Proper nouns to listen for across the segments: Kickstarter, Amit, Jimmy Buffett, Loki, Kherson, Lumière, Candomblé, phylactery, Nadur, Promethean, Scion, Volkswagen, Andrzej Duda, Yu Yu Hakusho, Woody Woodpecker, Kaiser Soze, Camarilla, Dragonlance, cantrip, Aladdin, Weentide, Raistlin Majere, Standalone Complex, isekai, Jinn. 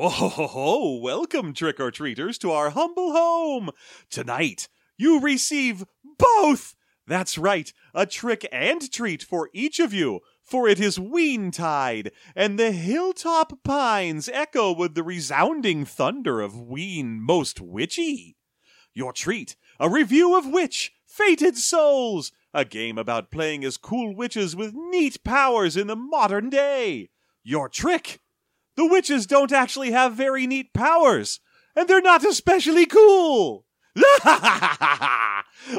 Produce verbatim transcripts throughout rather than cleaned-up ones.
Oh, ho, ho, ho. Welcome, trick-or-treaters, to our humble home. Tonight, you receive both. That's right, a trick and treat for each of you, for it is Weentide, and the hilltop pines echo with the resounding thunder of Ween Most Witchy. Your treat, a review of Witch: Fated Souls, a game about playing as cool witches with neat powers in the modern day. Your trick... The witches don't actually have very neat powers, and they're not especially cool.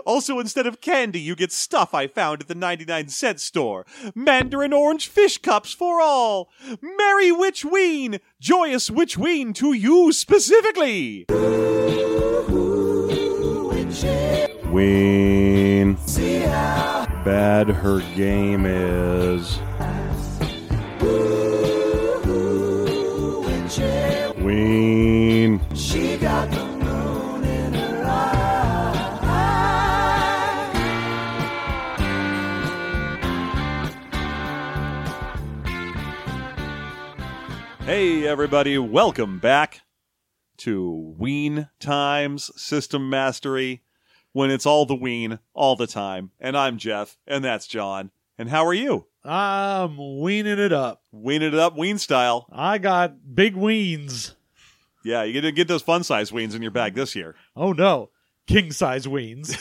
Also, instead of candy, you get stuff I found at the ninety-nine cent store. Mandarin orange fish cups for all. Merry Witch Ween, joyous Witch Ween to you specifically. Ween. See how bad her game is. Ween. She got the moon in her eye. Hey everybody, welcome back to Ween Times System Mastery, when it's all the ween, all the time. And I'm Jeff, and that's John. And how are you? I'm weening it up. Weening it up, ween style. I got big weens. Yeah, you didn't get those fun-size weens in your bag this year. Oh, no. King-size weens.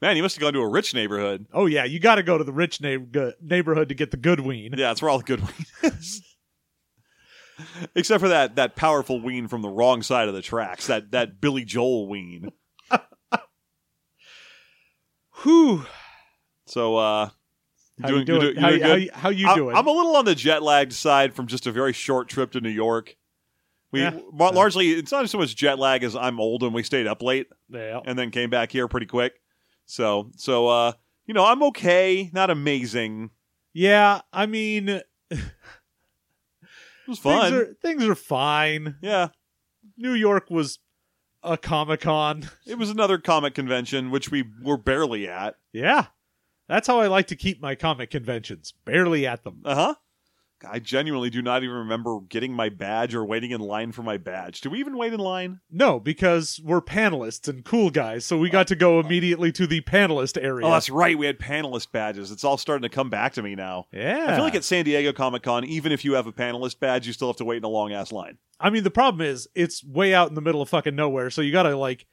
Man, you must have gone to a rich neighborhood. Oh, yeah. You got to go to the rich na- neighborhood to get the good ween. Yeah, that's where all the good ween is. Except for that that powerful ween from the wrong side of the tracks, that, that Billy Joel ween. Whew. So, uh... How doing, you doing? You're do, you're how, doing how, you, how you I, doing? I'm a little on the jet-lagged side from just a very short trip to New York. We yeah. largely, it's not so much jet lag as I'm old and we stayed up late yeah. and then came back here pretty quick. So, so uh, you know, I'm okay. Not amazing. Yeah, I mean, it was fun. Things are, things are fine. Yeah. New York was a Comic-Con. It was another comic convention, which we were barely at. Yeah. That's how I like to keep my comic conventions. Barely at them. Uh-huh. I genuinely do not even remember getting my badge or waiting in line for my badge. Do we even wait in line? No, because we're panelists and cool guys, so we got to go immediately to the panelist area. Oh, that's right. We had panelist badges. It's all starting to come back to me now. Yeah. I feel like at San Diego Comic-Con, even if you have a panelist badge, you still have to wait in a long-ass line. I mean, the problem is, it's way out in the middle of fucking nowhere, so you got to, like,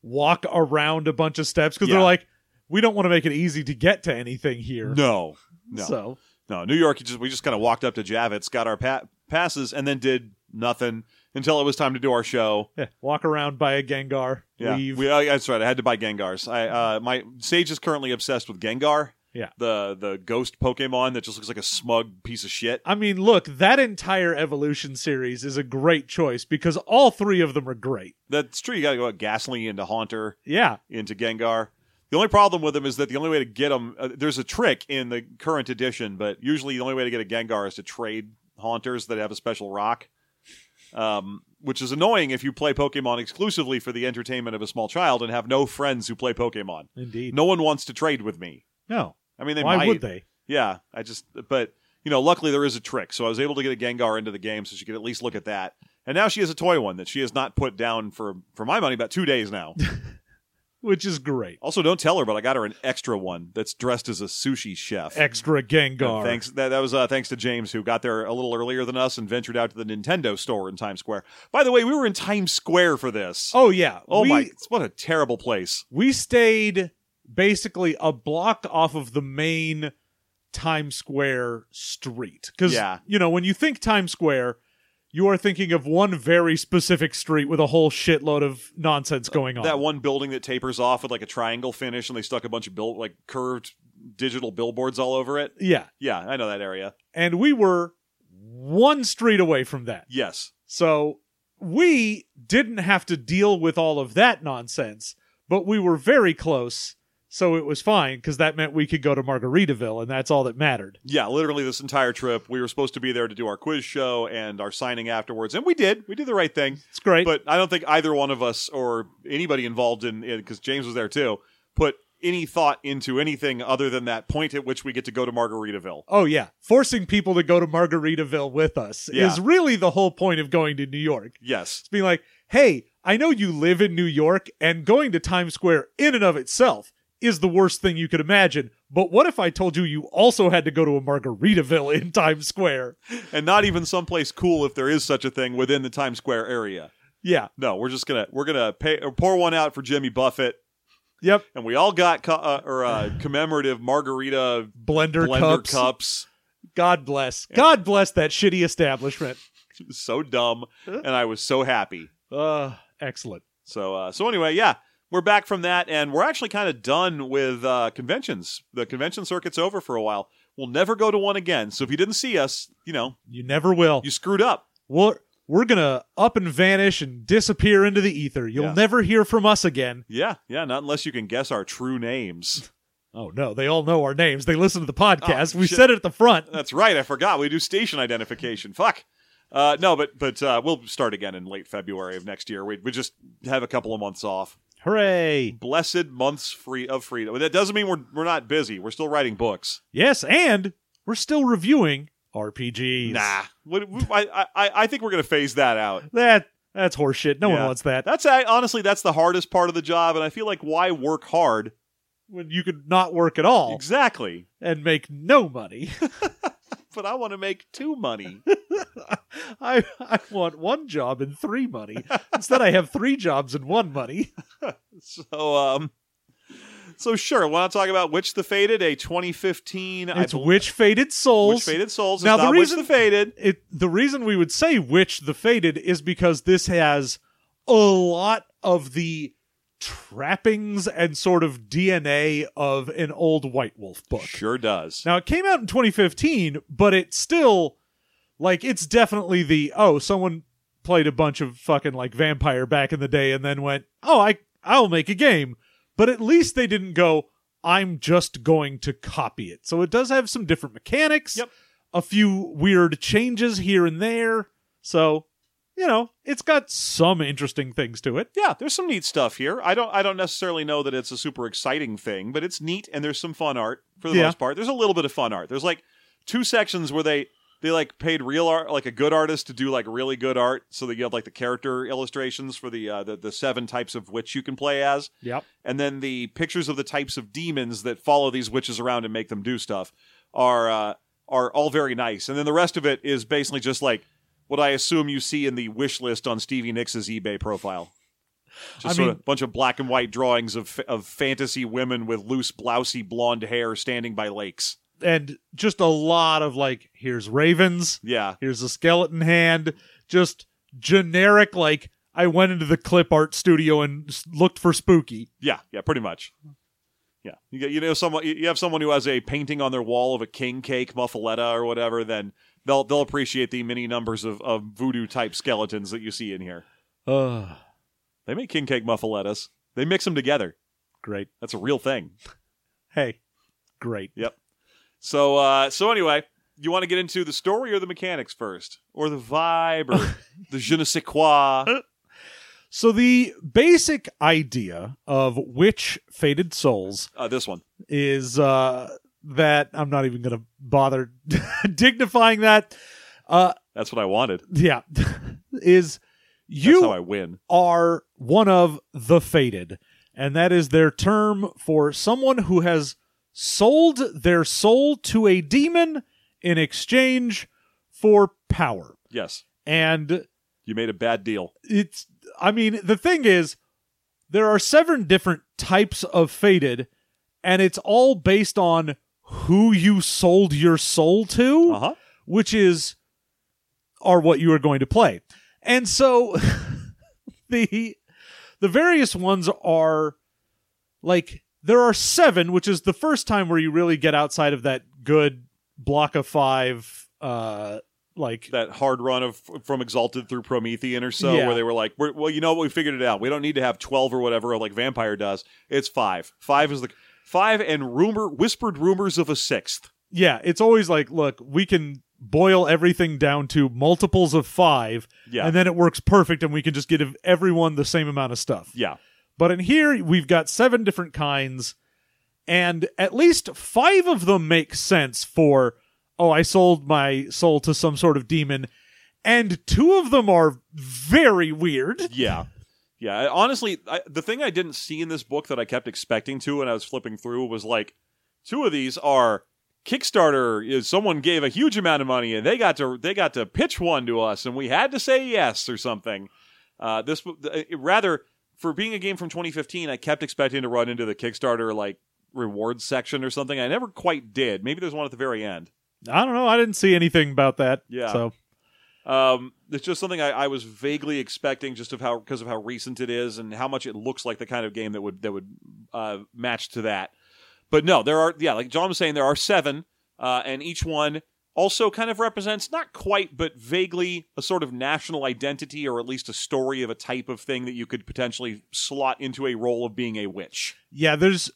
walk around a bunch of steps, because yeah. they're like, we don't want to make it easy to get to anything here. No. No. So... No, New York, just, we just kind of walked up to Javits, got our pa- passes, and then did nothing until it was time to do our show. Yeah, walk around, buy a Gengar, yeah, leave. We, uh, that's right, I had to buy Gengars. I, uh, my Sage is currently obsessed with Gengar, yeah, the, the ghost Pokemon that just looks like a smug piece of shit. I mean, look, that entire Evolution series is a great choice because all three of them are great. That's true, you gotta go Ghastly into Haunter, yeah, into Gengar. The only problem with them is that the only way to get them, uh, there's a trick in the current edition, but usually the only way to get a Gengar is to trade Haunters that have a special rock, um, which is annoying if you play Pokemon exclusively for the entertainment of a small child and have no friends who play Pokemon. Indeed. No one wants to trade with me. No. I mean, they Why might. would they? Yeah. I just, but, you know, luckily there is a trick. So I was able to get a Gengar into the game so she could at least look at that. And now she has a toy one that she has not put down for, for my money, about two days now. Which is great. Also, don't tell her, but I got her an extra one that's dressed as a sushi chef. Extra Gengar. And thanks. That, that was uh, thanks to James, who got there a little earlier than us and ventured out to the Nintendo store in Times Square. By the way, we were in Times Square for this. Oh, yeah. Oh, we, my. What a terrible place. We stayed basically a block off of the main Times Square street. Because, yeah. you know, when you think Times Square... You are thinking of one very specific street with a whole shitload of nonsense going on. That one building that tapers off with like a triangle finish and they stuck a bunch of bill- like curved digital billboards all over it. Yeah. Yeah, I know that area. And we were one street away from that. Yes. So we didn't have to deal with all of that nonsense, but we were very close. So it was fine, because that meant we could go to Margaritaville, and that's all that mattered. Yeah, literally this entire trip, we were supposed to be there to do our quiz show and our signing afterwards, and we did. We did the right thing. It's great. But I don't think either one of us, or anybody involved in, because James was there too, put any thought into anything other than that point at which we get to go to Margaritaville. Oh, yeah. Forcing people to go to Margaritaville with us yeah. is really the whole point of going to New York. Yes. It's being like, hey, I know you live in New York, and going to Times Square in and of itself is the worst thing you could imagine. But what if I told you you also had to go to a Margaritaville in Times Square? And not even someplace cool, if there is such a thing, within the Times Square area. Yeah. No, we're just going to we're gonna pay or pour one out for Jimmy Buffett. Yep. And we all got co- uh, or uh, commemorative margarita blender, blender cups. cups. God bless. Yeah. God bless that shitty establishment. It was so dumb. And I was so happy. Uh, excellent. So, uh, so anyway, yeah, we're back from that. And we're actually kind of done with uh, conventions. The convention circuit's over for a while. We'll never go to one again. So if you didn't see us, you know. You never will. You screwed up. What? We're going to up and vanish and disappear into the ether. You'll yeah. never hear from us again. Yeah, yeah, not unless you can guess our true names. Oh, no, they all know our names. They listen to the podcast. Oh, we shit. said it at the front. That's right, I forgot. We do station identification. Fuck. Uh, no, but but uh, we'll start again in late February of next year. We, we just have a couple of months off. Hooray. Blessed months free of freedom. That doesn't mean we're we're not busy. We're still writing books. Yes, and we're still reviewing R P Gs. Nah. I, I, I think we're going to phase that out. That That's horseshit. No yeah. one wants that. That's I, honestly, that's the hardest part of the job, and I feel like why work hard when you could not work at all? Exactly. And make no money. But I want to make two money. I I want one job and three money. Instead, I have three jobs and one money. so, um... So sure, why not talk about Witch the Fated, a twenty fifteen... It's bl- Witch Fated Souls. Witch Fated Souls. It's now, not the reason, Witch the Fated. It, the reason we would say Witch the Fated is because this has a lot of the trappings and sort of D N A of an old White Wolf book. Sure does. Now, it came out in twenty fifteen, but it's still... Like, it's definitely the, oh, someone played a bunch of fucking, like, Vampire back in the day and then went, oh, I I'll make a game. But at least they didn't go, I'm just going to copy it. So it does have some different mechanics, yep. a few weird changes here and there. So, you know, it's got some interesting things to it. Yeah, there's some neat stuff here. I don't I don't necessarily know that it's a super exciting thing, but it's neat and there's some fun art for the yeah. most part. There's a little bit of fun art. There's like two sections where they... They, like, paid real art, like, a good artist to do, like, really good art so that you have, like, the character illustrations for the uh, the, the seven types of witch you can play as. Yep. And then the pictures of the types of demons that follow these witches around and make them do stuff are uh, are all very nice. And then the rest of it is basically just, like, what I assume you see in the wish list on Stevie Nicks' eBay profile. Just I sort mean, of a bunch of black and white drawings of of fantasy women with loose, blousy, blonde hair standing by lakes. And just a lot of, like, here's ravens. Yeah. Here's a skeleton hand. Just generic, like, I went into the clip art studio and looked for spooky. Yeah. Yeah, pretty much. Yeah. You get, you know, someone, you have someone who has a painting on their wall of a king cake muffaletta or whatever, then they'll they'll appreciate the many numbers of, of voodoo-type skeletons that you see in here. Uh, they make king cake muffalettas. They mix them together. Great. That's a real thing. Hey. Great. Yep. So uh, so anyway, you want to get into the story or the mechanics first? Or the vibe or the je ne sais quoi? So the basic idea of Witch Fated Souls... Uh, this one. ...is uh, that... I'm not even going to bother dignifying that. Uh, That's what I wanted. Yeah. is you That's how I win. Are one of the fated. And that is their term for someone who has... sold their soul to a demon in exchange for power. Yes. And... You made a bad deal. It's. I mean, the thing is, there are seven different types of fated, and it's all based on who you sold your soul to, uh-huh. which is are what you are going to play. And so the the various ones are like... There are seven, which is the first time where you really get outside of that good block of five, uh, like... That hard run of from Exalted through Promethean or so, yeah. where they were like, we're, well, you know what, we figured it out. We don't need to have twelve or whatever like Vampire does. It's five. Five is the... Five and rumor whispered rumors of a sixth. Yeah, it's always like, look, we can boil everything down to multiples of five, yeah. and then it works perfect, and we can just give everyone the same amount of stuff. Yeah. But in here, we've got seven different kinds, and at least five of them make sense for, oh, I sold my soul to some sort of demon, and two of them are very weird. Yeah. Yeah, honestly, I, the thing I didn't see in this book that I kept expecting to when I was flipping through was like, two of these are Kickstarter. Is someone gave a huge amount of money and they got to they got to pitch one to us and we had to say yes or something. Uh, this rather for being a game from twenty fifteen, I kept expecting to run into the Kickstarter like rewards section or something. I never quite did. Maybe there's one at the very end. I don't know. I didn't see anything about that. Yeah. So. Um, it's just something I, I was vaguely expecting, just of how because of how recent it is and how much it looks like the kind of game that would that would uh, match to that. But no, there are yeah, like John was saying, there are seven, uh, and each one also kind of represents not quite, but vaguely a sort of national identity or at least a story of a type of thing that you could potentially slot into a role of being a witch. Yeah, there's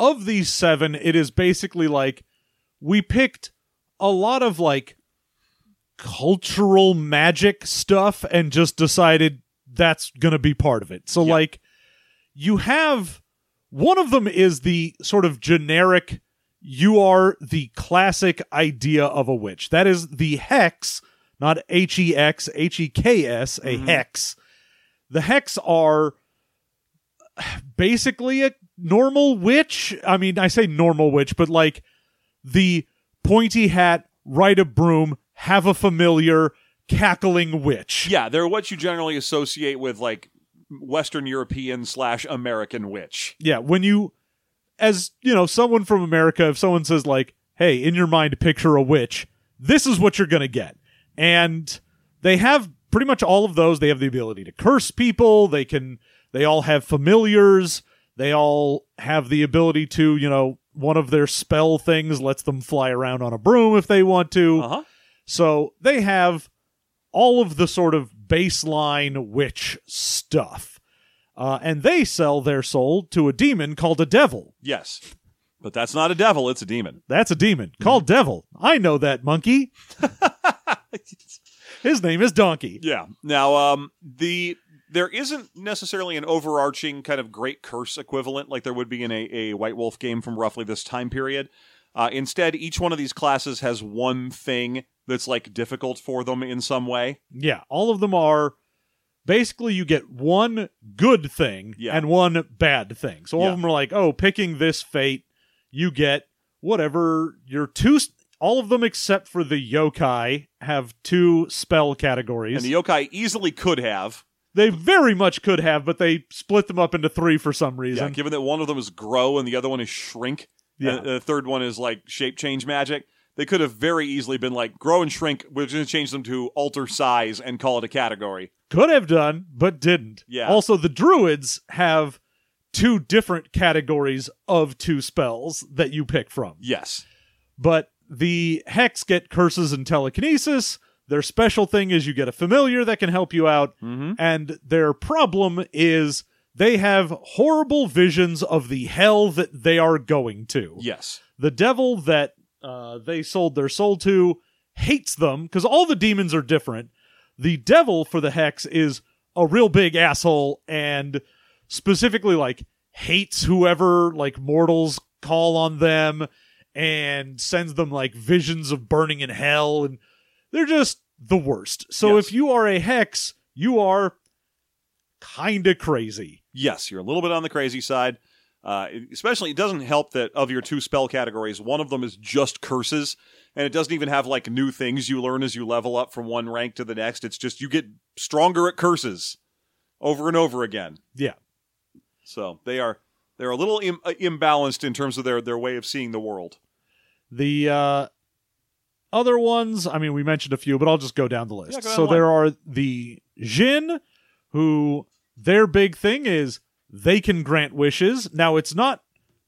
of these seven, it is basically like we picked a lot of like. cultural magic stuff and just decided that's going to be part of it. So yep. like you have one of them is the sort of generic, you are the classic idea of a witch. That is the hex, not H E X, H E K S, a mm-hmm. hex. The hex are basically a normal witch. I mean, I say normal witch, but like the pointy hat, ride a broom, have a familiar, cackling witch. Yeah, they're what you generally associate with, like, Western European slash American witch. Yeah, when you, as, you know, someone from America, if someone says, like, hey, in your mind, picture a witch, this is what you're going to get. And they have pretty much all of those. They have the ability to curse people. They can, they all have familiars. They all have the ability to, you know, one of their spell things lets them fly around on a broom if they want to. Uh-huh. So they have all of the sort of baseline witch stuff. Uh, and they sell their soul to a demon called a devil. Yes. But that's not a devil, it's a demon. That's a demon called mm-hmm. devil. I know that monkey. His name is Donkey. Yeah. Now, um, the there isn't necessarily an overarching kind of great curse equivalent like there would be in a, a White Wolf game from roughly this time period. Uh, instead, each one of these classes has one thing that's, like, difficult for them in some way. Yeah, all of them are... Basically, you get one good thing yeah. and one bad thing. So all yeah. of them are like, oh, picking this fate, you get whatever your two... St- all of them except for the yokai have two spell categories. And the yokai easily could have. They very much could have, but they split them up into three for some reason. Yeah, given that one of them is grow and the other one is shrink, yeah. and the third one is, like, shape change magic... They could have very easily been like, grow and shrink, we're going to change them to alter size and call it a category. Could have done, but didn't. Yeah. Also, the druids have two different categories of two spells that you pick from. Yes. But the hex get curses and telekinesis. Their special thing is you get a familiar that can help you out. Mm-hmm. And their problem is they have horrible visions of the hell that they are going to. Yes. The devil that... Uh, they sold their soul to, hates them, because all the demons are different. The devil for the hex is a real big asshole and specifically, like, hates whoever, like, mortals call on them and sends them, like, visions of burning in hell, and they're just the worst. So yes. if you are a hex, you are kind of crazy. Yes, you're a little bit on the crazy side. Uh, especially, it doesn't help that of your two spell categories, one of them is just curses, and it doesn't even have, like, new things you learn as you level up from one rank to the next. It's just you get stronger at curses over and over again. Yeah. So they are they're a little Im- imbalanced in terms of their, their way of seeing the world. The uh, other ones, I mean, we mentioned a few, but I'll just go down the list. Yeah, go down so the there are the Jinn, who their big thing is they can grant wishes. Now, it's not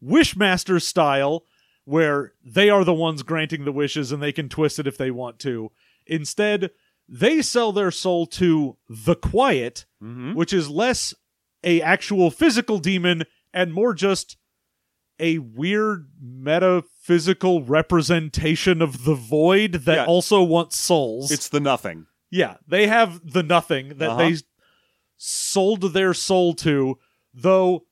Wishmaster style where they are the ones granting the wishes and they can twist it if they want to. Instead, they sell their soul to the Quiet, mm-hmm. which is less a actual physical demon and more just a weird metaphysical representation of the void that yeah. also wants souls. It's the nothing. Yeah, they have the nothing that uh-huh. they sold their soul to. Though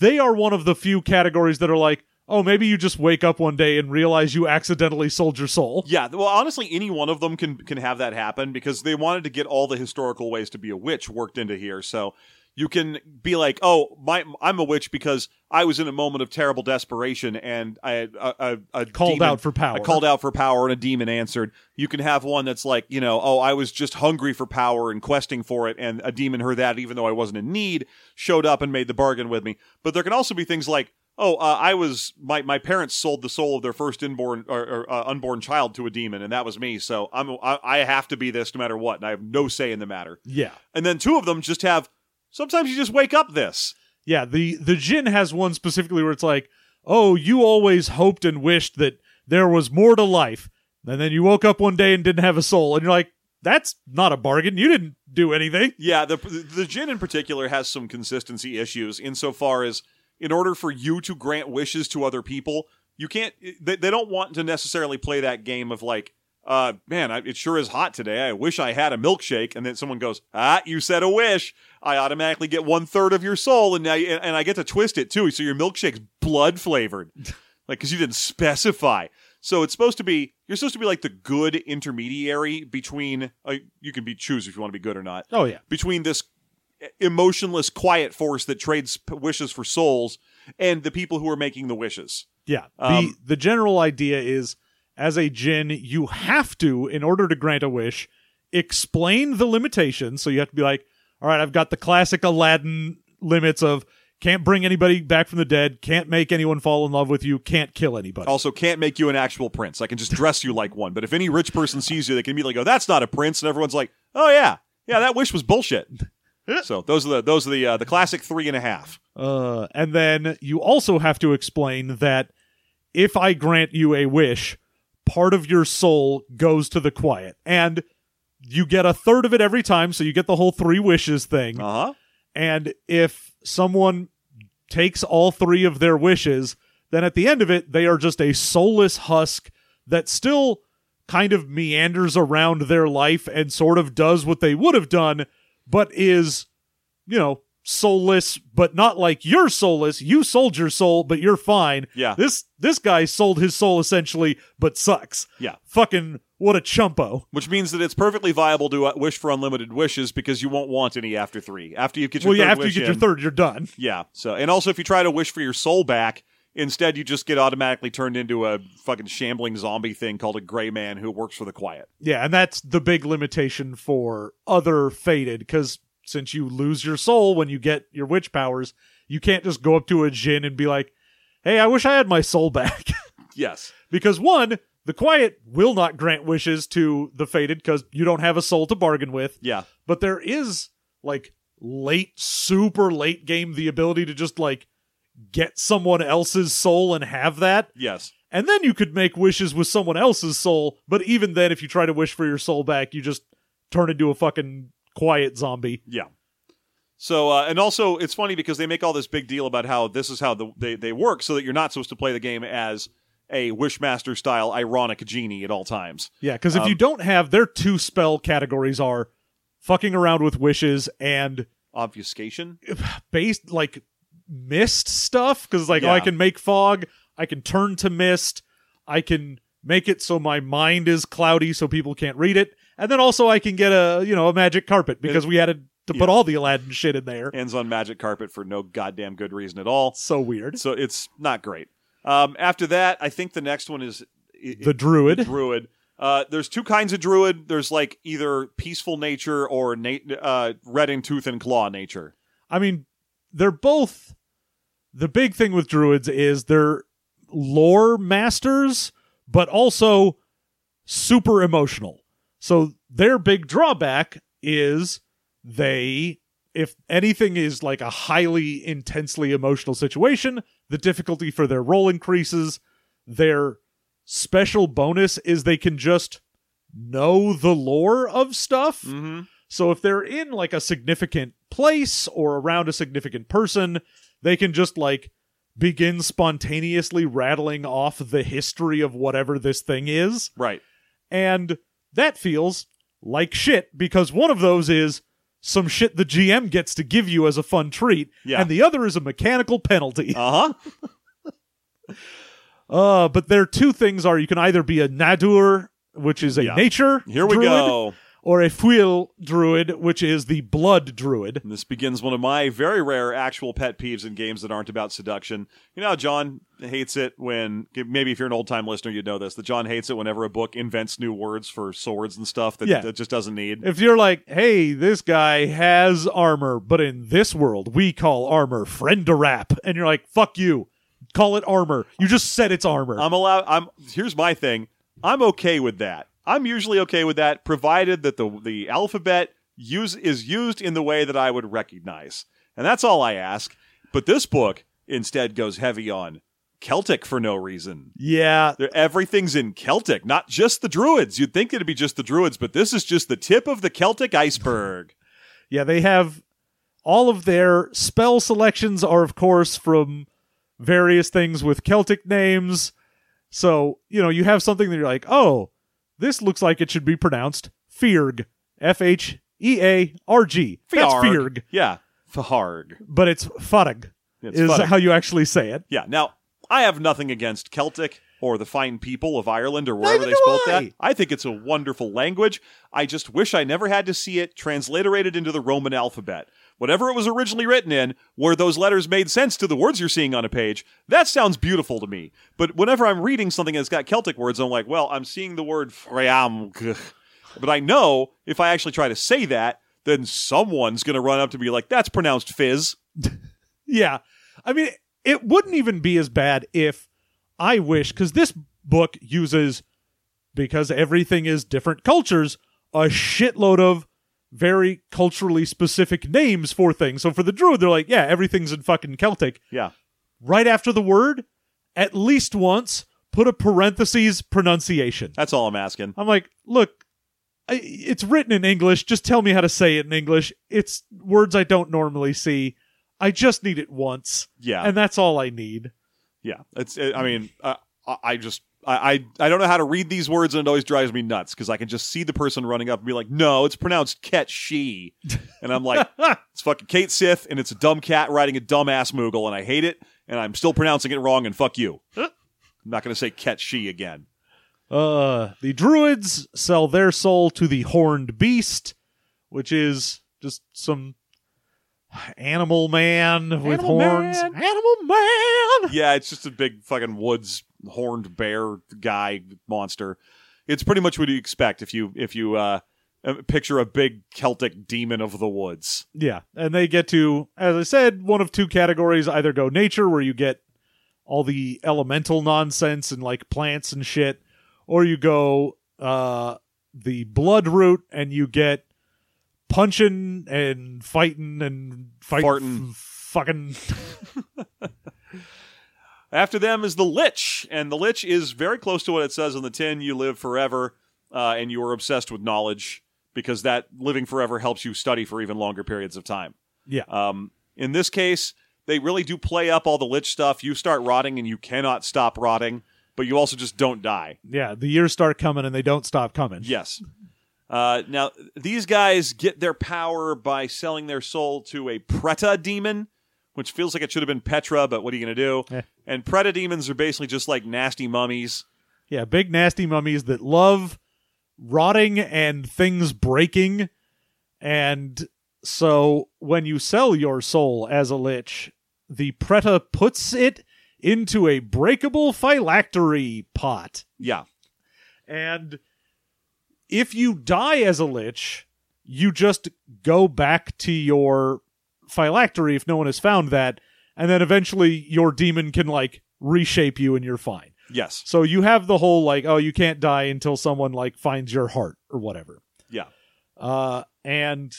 they are one of the few categories that are like, oh, maybe you just wake up one day and realize you accidentally sold your soul. Yeah, well, honestly, any one of them can can have that happen, because they wanted to get all the historical ways to be a witch worked into here. So you can be like, oh, my, I'm a witch because I was in a moment of terrible desperation and I a, a, a called demon, out for power. I called out for power and a demon answered. You can have one that's like, you know, oh, I was just hungry for power and questing for it, and a demon heard that even though I wasn't in need, showed up and made the bargain with me. But there can also be things like, oh, uh, I was my, my parents sold the soul of their first inborn or, or uh, unborn child to a demon, and that was me. So I'm I, I have to be this no matter what, and I have no say in the matter. Yeah, and then two of them just have. Sometimes you just wake up this. Yeah, the the Jinn has one specifically where it's like, oh, you always hoped and wished that there was more to life, and then you woke up one day and didn't have a soul, and you're like, that's not a bargain. You didn't do anything. Yeah, the the Jinn in particular has some consistency issues insofar as, in order for you to grant wishes to other people, you can't. They, they don't want to necessarily play that game of like, uh, man, I, it sure is hot today. I wish I had a milkshake. And then someone goes, ah, you said a wish. I automatically get one third of your soul, and now you, and I get to twist it too. So your milkshake's blood flavored, like because you didn't specify. So it's supposed to be, you're supposed to be like the good intermediary between. Uh, you can be choose if you want to be good or not. Oh yeah, between this emotionless quiet force that trades p- wishes for souls and the people who are making the wishes. Yeah. Um, the, the general idea is, as a Jinn, you have to, in order to grant a wish, explain the limitations. So you have to be like, all right, I've got the classic Aladdin limits of can't bring anybody back from the dead, can't make anyone fall in love with you, can't kill anybody. Also, can't make you an actual prince. I can just dress you like one. But if any rich person sees you, they can immediately go, that's not a prince. And everyone's like, oh yeah, yeah, that wish was bullshit. So those are the those are the uh, the classic three and a half. Uh, and then you also have to explain that if I grant you a wish, part of your soul goes to the quiet, and you get a third of it every time. So you get the whole three wishes thing. Uh-huh. And if someone takes all three of their wishes, then at the end of it, they are just a soulless husk that still kind of meanders around their life and sort of does what they would have done, but is, you know, soulless, but not like you're soulless. You sold your soul, but you're fine. Yeah. This this guy sold his soul essentially, but sucks. Yeah. Fucking what a chumpo. Which means that it's perfectly viable to wish for unlimited wishes because you won't want any after three. After you get your well, third yeah, after wish you get in, your third, you're done. Yeah. So, and also, if you try to wish for your soul back, instead you just get automatically turned into a fucking shambling zombie thing called a gray man who works for the quiet. Yeah, and that's the big limitation for other fated, because since you lose your soul when you get your witch powers, you can't just go up to a Jinn and be like, hey, I wish I had my soul back. Yes. Because one, the quiet will not grant wishes to the fated because you don't have a soul to bargain with. Yeah. But there is, like, late, super late game, the ability to just, like, get someone else's soul and have that. Yes. And then you could make wishes with someone else's soul, but even then, if you try to wish for your soul back, you just turn into a fucking quiet zombie. Yeah. So, uh, and also, it's funny because they make all this big deal about how this is how the, they, they work, so that you're not supposed to play the game as a Wishmaster-style ironic genie at all times. Yeah, because if um, you don't have, their two spell categories are fucking around with wishes and obfuscation? Based, like, mist stuff, because, like, yeah. oh, I can make fog, I can turn to mist, I can make it so my mind is cloudy so people can't read it. And then also I can get a, you know, a magic carpet because we had to put yeah. all the Aladdin shit in there. Ends on magic carpet for no goddamn good reason at all. So weird. So it's not great. Um, after that, I think the next one is It, the it, Druid. The Druid. Uh, there's two kinds of Druid. There's like either peaceful nature or na- uh, red in tooth and claw nature. I mean, they're both. The big thing with Druids is they're lore masters, but also super emotional. So their big drawback is they, if anything is like a highly intensely emotional situation, the difficulty for their role increases. Their special bonus is they can just know the lore of stuff. Mm-hmm. So if they're in like a significant place or around a significant person, they can just like begin spontaneously rattling off the history of whatever this thing is. Right. And that feels like shit because one of those is some shit the G M gets to give you as a fun treat, yeah. and the other is a mechanical penalty. Uh-huh. uh, but their two things are you can either be a Nadur, which is a yeah. nature Here we druid, go. or a Fuil druid, which is the blood druid. And this begins one of my very rare actual pet peeves in games that aren't about seduction. You know how John hates it when, maybe if you're an old-time listener, you'd know this, that John hates it whenever a book invents new words for swords and stuff that, yeah. that just doesn't need. If you're like, hey, this guy has armor, but in this world, we call armor friend-a-rap. And you're like, fuck you. Call it armor. You just said it's armor. I'm allowed. I'm. Here's my thing. I'm okay with that. I'm usually okay with that, provided that the the alphabet use is used in the way that I would recognize. And that's all I ask. But this book instead goes heavy on Celtic for no reason. Yeah. They're, everything's in Celtic, not just the Druids. You'd think it'd be just the Druids, but this is just the tip of the Celtic iceberg. Yeah, they have all of their spell selections are, of course, from various things with Celtic names. So, you know, you have something that you're like, oh, this looks like it should be pronounced Fearg. F H E A R G. Fearg. That's Fearg. Yeah. Faharg. But it's Farag it's is Farag. How you actually say it. Yeah. Now, I have nothing against Celtic or the fine people of Ireland or wherever Neither they spoke I. that. I think it's a wonderful language. I just wish I never had to see it transliterated into the Roman alphabet. Whatever it was originally written in, where those letters made sense to the words you're seeing on a page, that sounds beautiful to me. But whenever I'm reading something that's got Celtic words, I'm like, well, I'm seeing the word Freamg. But I know if I actually try to say that, then someone's going to run up to me like, that's pronounced fizz. Yeah. I mean, it wouldn't even be as bad if I wish, because this book uses, because everything is different cultures, a shitload of very culturally specific names for things. So for the Druid, they're like, yeah, everything's in fucking Celtic. Yeah. Right after the word, at least once, put a parentheses pronunciation. That's all I'm asking. I'm like, look, I, it's written in English. Just tell me how to say it in English. It's words I don't normally see. I just need it once. Yeah. And that's all I need. Yeah. It's. It, I mean, uh, I just... I, I I don't know how to read these words, and it always drives me nuts because I can just see the person running up and be like, no, it's pronounced Ket-she. And I'm like, it's fucking Kate Sith, and it's a dumb cat riding a dumb ass Moogle, and I hate it, and I'm still pronouncing it wrong, and fuck you. I'm not going to say Ket-she again. Uh, the Druids sell their soul to the Horned Beast, which is just some animal man animal with horns. Man. Animal man! Yeah, it's just a big fucking woods horned bear guy monster. It's pretty much what you expect if you if you uh picture a big Celtic demon of the woods. Yeah, and they get to, as I said, one of two categories. Either go nature, where you get all the elemental nonsense and like plants and shit, or you go uh the blood route and you get punching and fighting and fight farting f- fucking After them is the Lich, and the Lich is very close to what it says on the tin. You live forever, uh, and you are obsessed with knowledge, because that living forever helps you study for even longer periods of time. Yeah. Um, in this case, they really do play up all the Lich stuff. You start rotting, and you cannot stop rotting, but you also just don't die. Yeah, the years start coming, and they don't stop coming. Yes. Uh, now, these guys get their power by selling their soul to a Preta demon, which feels like it should have been Petra, but what are you going to do? Eh. And Preta demons are basically just like nasty mummies. Yeah, big nasty mummies that love rotting and things breaking. And so when you sell your soul as a lich, the Preta puts it into a breakable phylactery pot. Yeah. And if you die as a lich, you just go back to your phylactery if no one has found that, and then eventually your demon can like reshape you and you're fine. Yes. So you have the whole like, oh, you can't die until someone like finds your heart or whatever. Yeah. Uh, and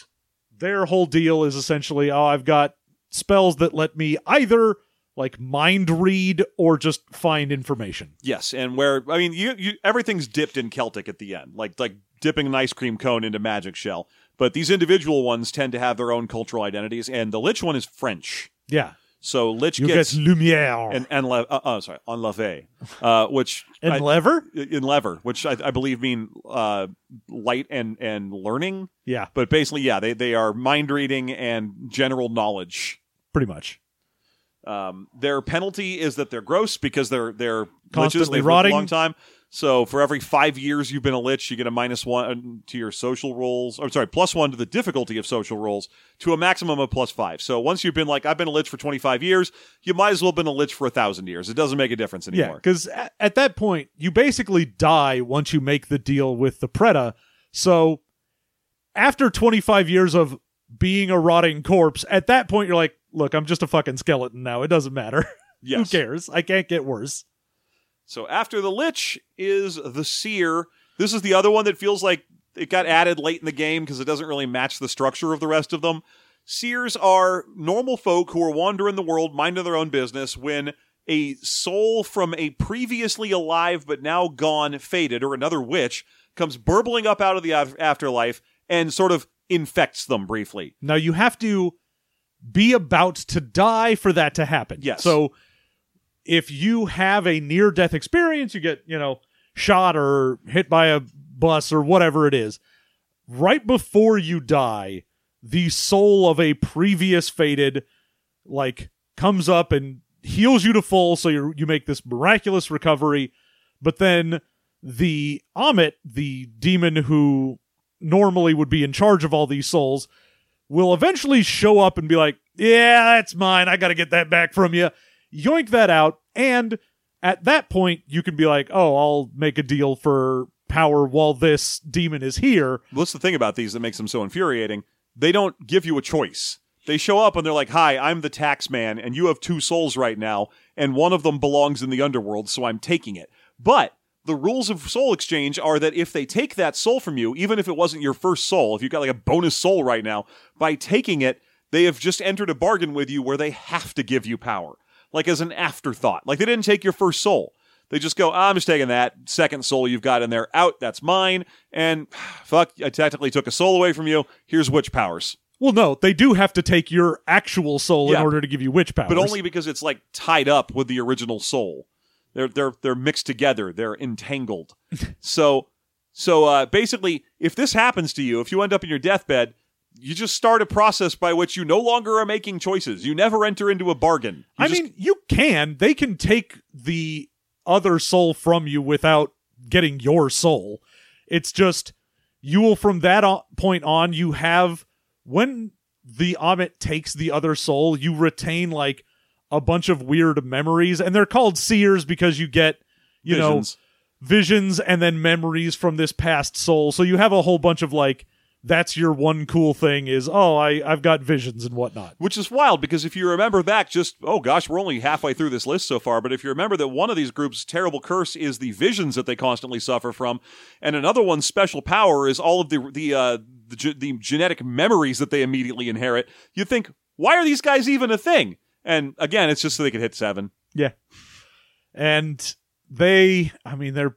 their whole deal is essentially, oh, I've got spells that let me either like mind read or just find information. Yes. And where, I mean, you, you everything's dipped in Celtic at the end, like like dipping an ice cream cone into magic shell. But these individual ones tend to have their own cultural identities, and the Lich one is French. Yeah. So Lich you gets, gets Lumière and and le, uh, oh, sorry, enlever, uh, which enlever enlever, which I, I believe mean uh, light and, and learning. Yeah, but basically, yeah, they they are mind reading and general knowledge, pretty much. Um, their penalty is that they're gross because they're they're constantly liches. They've rotting lived a long time. So for every five years you've been a lich, you get a minus one to your social rolls. I'm sorry, plus one to the difficulty of social rolls to a maximum of plus five. So once you've been like, I've been a lich for twenty-five years, you might as well have been a lich for a thousand years. It doesn't make a difference anymore. Yeah, because at that point, you basically die once you make the deal with the Preda. So after twenty-five years of being a rotting corpse, at that point you're like, look, I'm just a fucking skeleton now. It doesn't matter. Yes. Who cares? I can't get worse. So after the Lich is the Seer. This is the other one that feels like it got added late in the game because it doesn't really match the structure of the rest of them. Seers are normal folk who are wandering the world, minding their own business, when a soul from a previously alive but now gone fated, or another witch, comes burbling up out of the afterlife and sort of infects them briefly. Now you have to be about to die for that to happen. Yes. So if you have a near-death experience, you get, you know, shot or hit by a bus or whatever it is. Right before you die, the soul of a previous fated, like, comes up and heals you to full, so you you make this miraculous recovery. But then the Amit, the demon who normally would be in charge of all these souls, will eventually show up and be like, yeah, that's mine, I gotta get that back from you. Yoink that out, and at that point, you can be like, oh, I'll make a deal for power while this demon is here. What's the thing about these that makes them so infuriating? They don't give you a choice. They show up and they're like, hi, I'm the tax man, and you have two souls right now, and one of them belongs in the underworld, so I'm taking it. But the rules of soul exchange are that if they take that soul from you, even if it wasn't your first soul, if you've got like a bonus soul right now, by taking it, they have just entered a bargain with you where they have to give you power. Like as an afterthought. Like they didn't take your first soul. They just go, ah, I'm just taking that second soul you've got in there out. That's mine. And fuck, I technically took a soul away from you. Here's witch powers. Well, no, they do have to take your actual soul yeah, in order to give you witch powers. But only because it's like tied up with the original soul. They're they're they're mixed together. They're entangled. so so uh, basically, if this happens to you, if you end up in your deathbed, you just start a process by which you no longer are making choices. You never enter into a bargain. You I just... mean, you can. They can take the other soul from you without getting your soul. It's just, you will, from that o- point on, you have, when the Amit takes the other soul, you retain, like, a bunch of weird memories. And they're called seers because you get, you visions. know, visions and then memories from this past soul. So you have a whole bunch of, like, that's your one cool thing is, oh, I, I've got visions and whatnot. Which is wild, because if you remember back, just, oh gosh, we're only halfway through this list so far, but if you remember that one of these groups' terrible curse is the visions that they constantly suffer from, and another one's special power is all of the the uh, the, ge- the genetic memories that they immediately inherit, you think, why are these guys even a thing? And again, it's just so they could hit seven. Yeah. And they, I mean, they're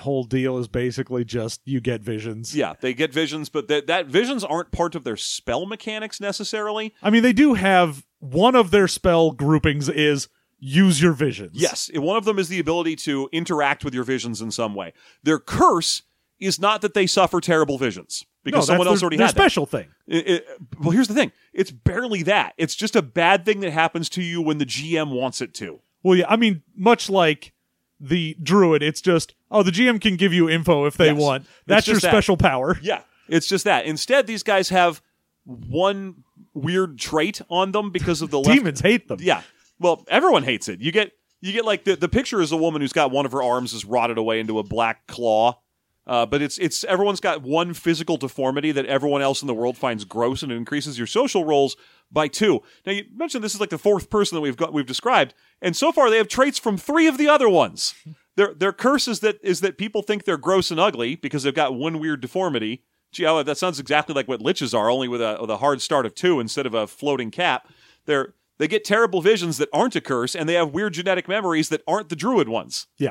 whole deal is basically just you get visions. Yeah, they get visions, but that that visions aren't part of their spell mechanics necessarily. I mean, they do have one of their spell groupings is use your visions. Yes, one of them is the ability to interact with your visions in some way. Their curse is not that they suffer terrible visions because no, someone else their, already their had their special that. thing. It, it, well, here's the thing. It's barely that. It's just a bad thing that happens to you when the G M wants it to. Well, yeah, I mean, much like the druid, it's just, oh, the G M can give you info if they yes. want. That's your that. special power. Yeah, it's just that. Instead, these guys have one weird trait on them because of the demons left- hate them. Yeah, well, everyone hates it. You get you get like the the picture is a woman who's got one of her arms is rotted away into a black claw, uh, but it's it's everyone's got one physical deformity that everyone else in the world finds gross, and it increases your social rolls by two. Now, you mentioned this is like the fourth person that we've got we've described, and so far they have traits from three of the other ones. Their their curse is that is that people think they're gross and ugly because they've got one weird deformity. Gee, oh, that sounds exactly like what liches are, only with a with a hard start of two instead of a floating cap. They're they get terrible visions that aren't a curse, and they have weird genetic memories that aren't the druid ones. Yeah,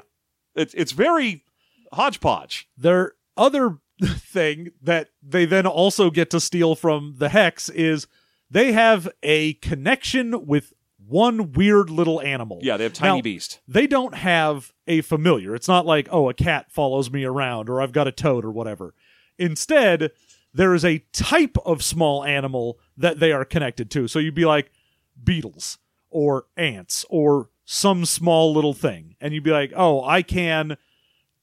it's it's very hodgepodge. Their other thing that they then also get to steal from the Hex is they have a connection with one weird little animal. Yeah, they have tiny now, beast. They don't have a familiar. It's not like, oh, a cat follows me around or I've got a toad or whatever. Instead, there is a type of small animal that they are connected to. So you'd be like beetles or ants or some small little thing. And you'd be like, oh, I can...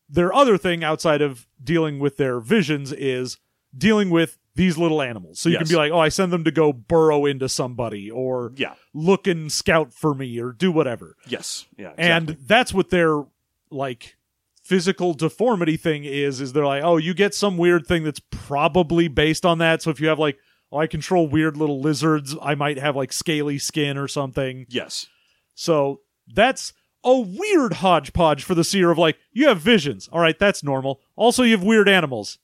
Their other thing outside of dealing with their visions is dealing with these little animals. So you yes. can be like, oh, I send them to go burrow into somebody or yeah. look and scout for me or do whatever. Yes. Yeah. Exactly. And that's what their like physical deformity thing is, is they're like, oh, you get some weird thing that's probably based on that. So if you have like, oh, I control weird little lizards, I might have like scaly skin or something. Yes. So that's a weird hodgepodge for the seer of like, you have visions. All right, that's normal. Also, you have weird animals.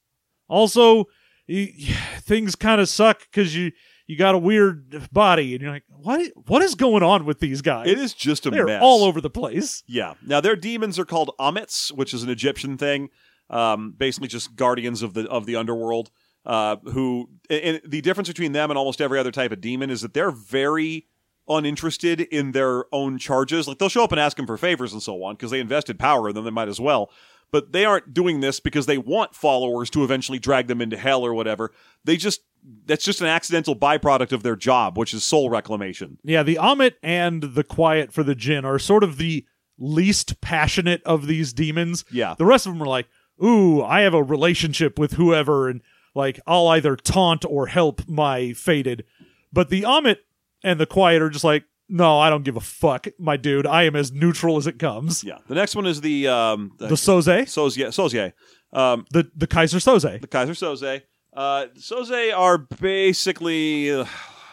Also, you, things kind of suck because you, you got a weird body. And you're like, what? What is going on with these guys? It is just a They're mess. They're all over the place. Yeah. Now, their demons are called Amits, which is an Egyptian thing. Um, basically just guardians of the of the underworld. Uh, who and the difference between them and almost every other type of demon is that they're very... uninterested in their own charges. Like, they'll show up and ask them for favors and so on because they invested power in them, they might as well. But they aren't doing this because they want followers to eventually drag them into hell or whatever. They just that's just an accidental byproduct of their job, which is soul reclamation. Yeah, the Amit and the Quiet for the Jinn are sort of the least passionate of these demons. Yeah. The rest of them are like, ooh, I have a relationship with whoever, and like, I'll either taunt or help my fated. But the Amit and the Quiet are just like, no, I don't give a fuck, my dude. I am as neutral as it comes. Yeah. The next one is the... Um, the the Soze. Soze, yeah. Soze. Um, the, the Kaiser Soze. The Kaiser Soze. Uh, Soze are basically... Uh,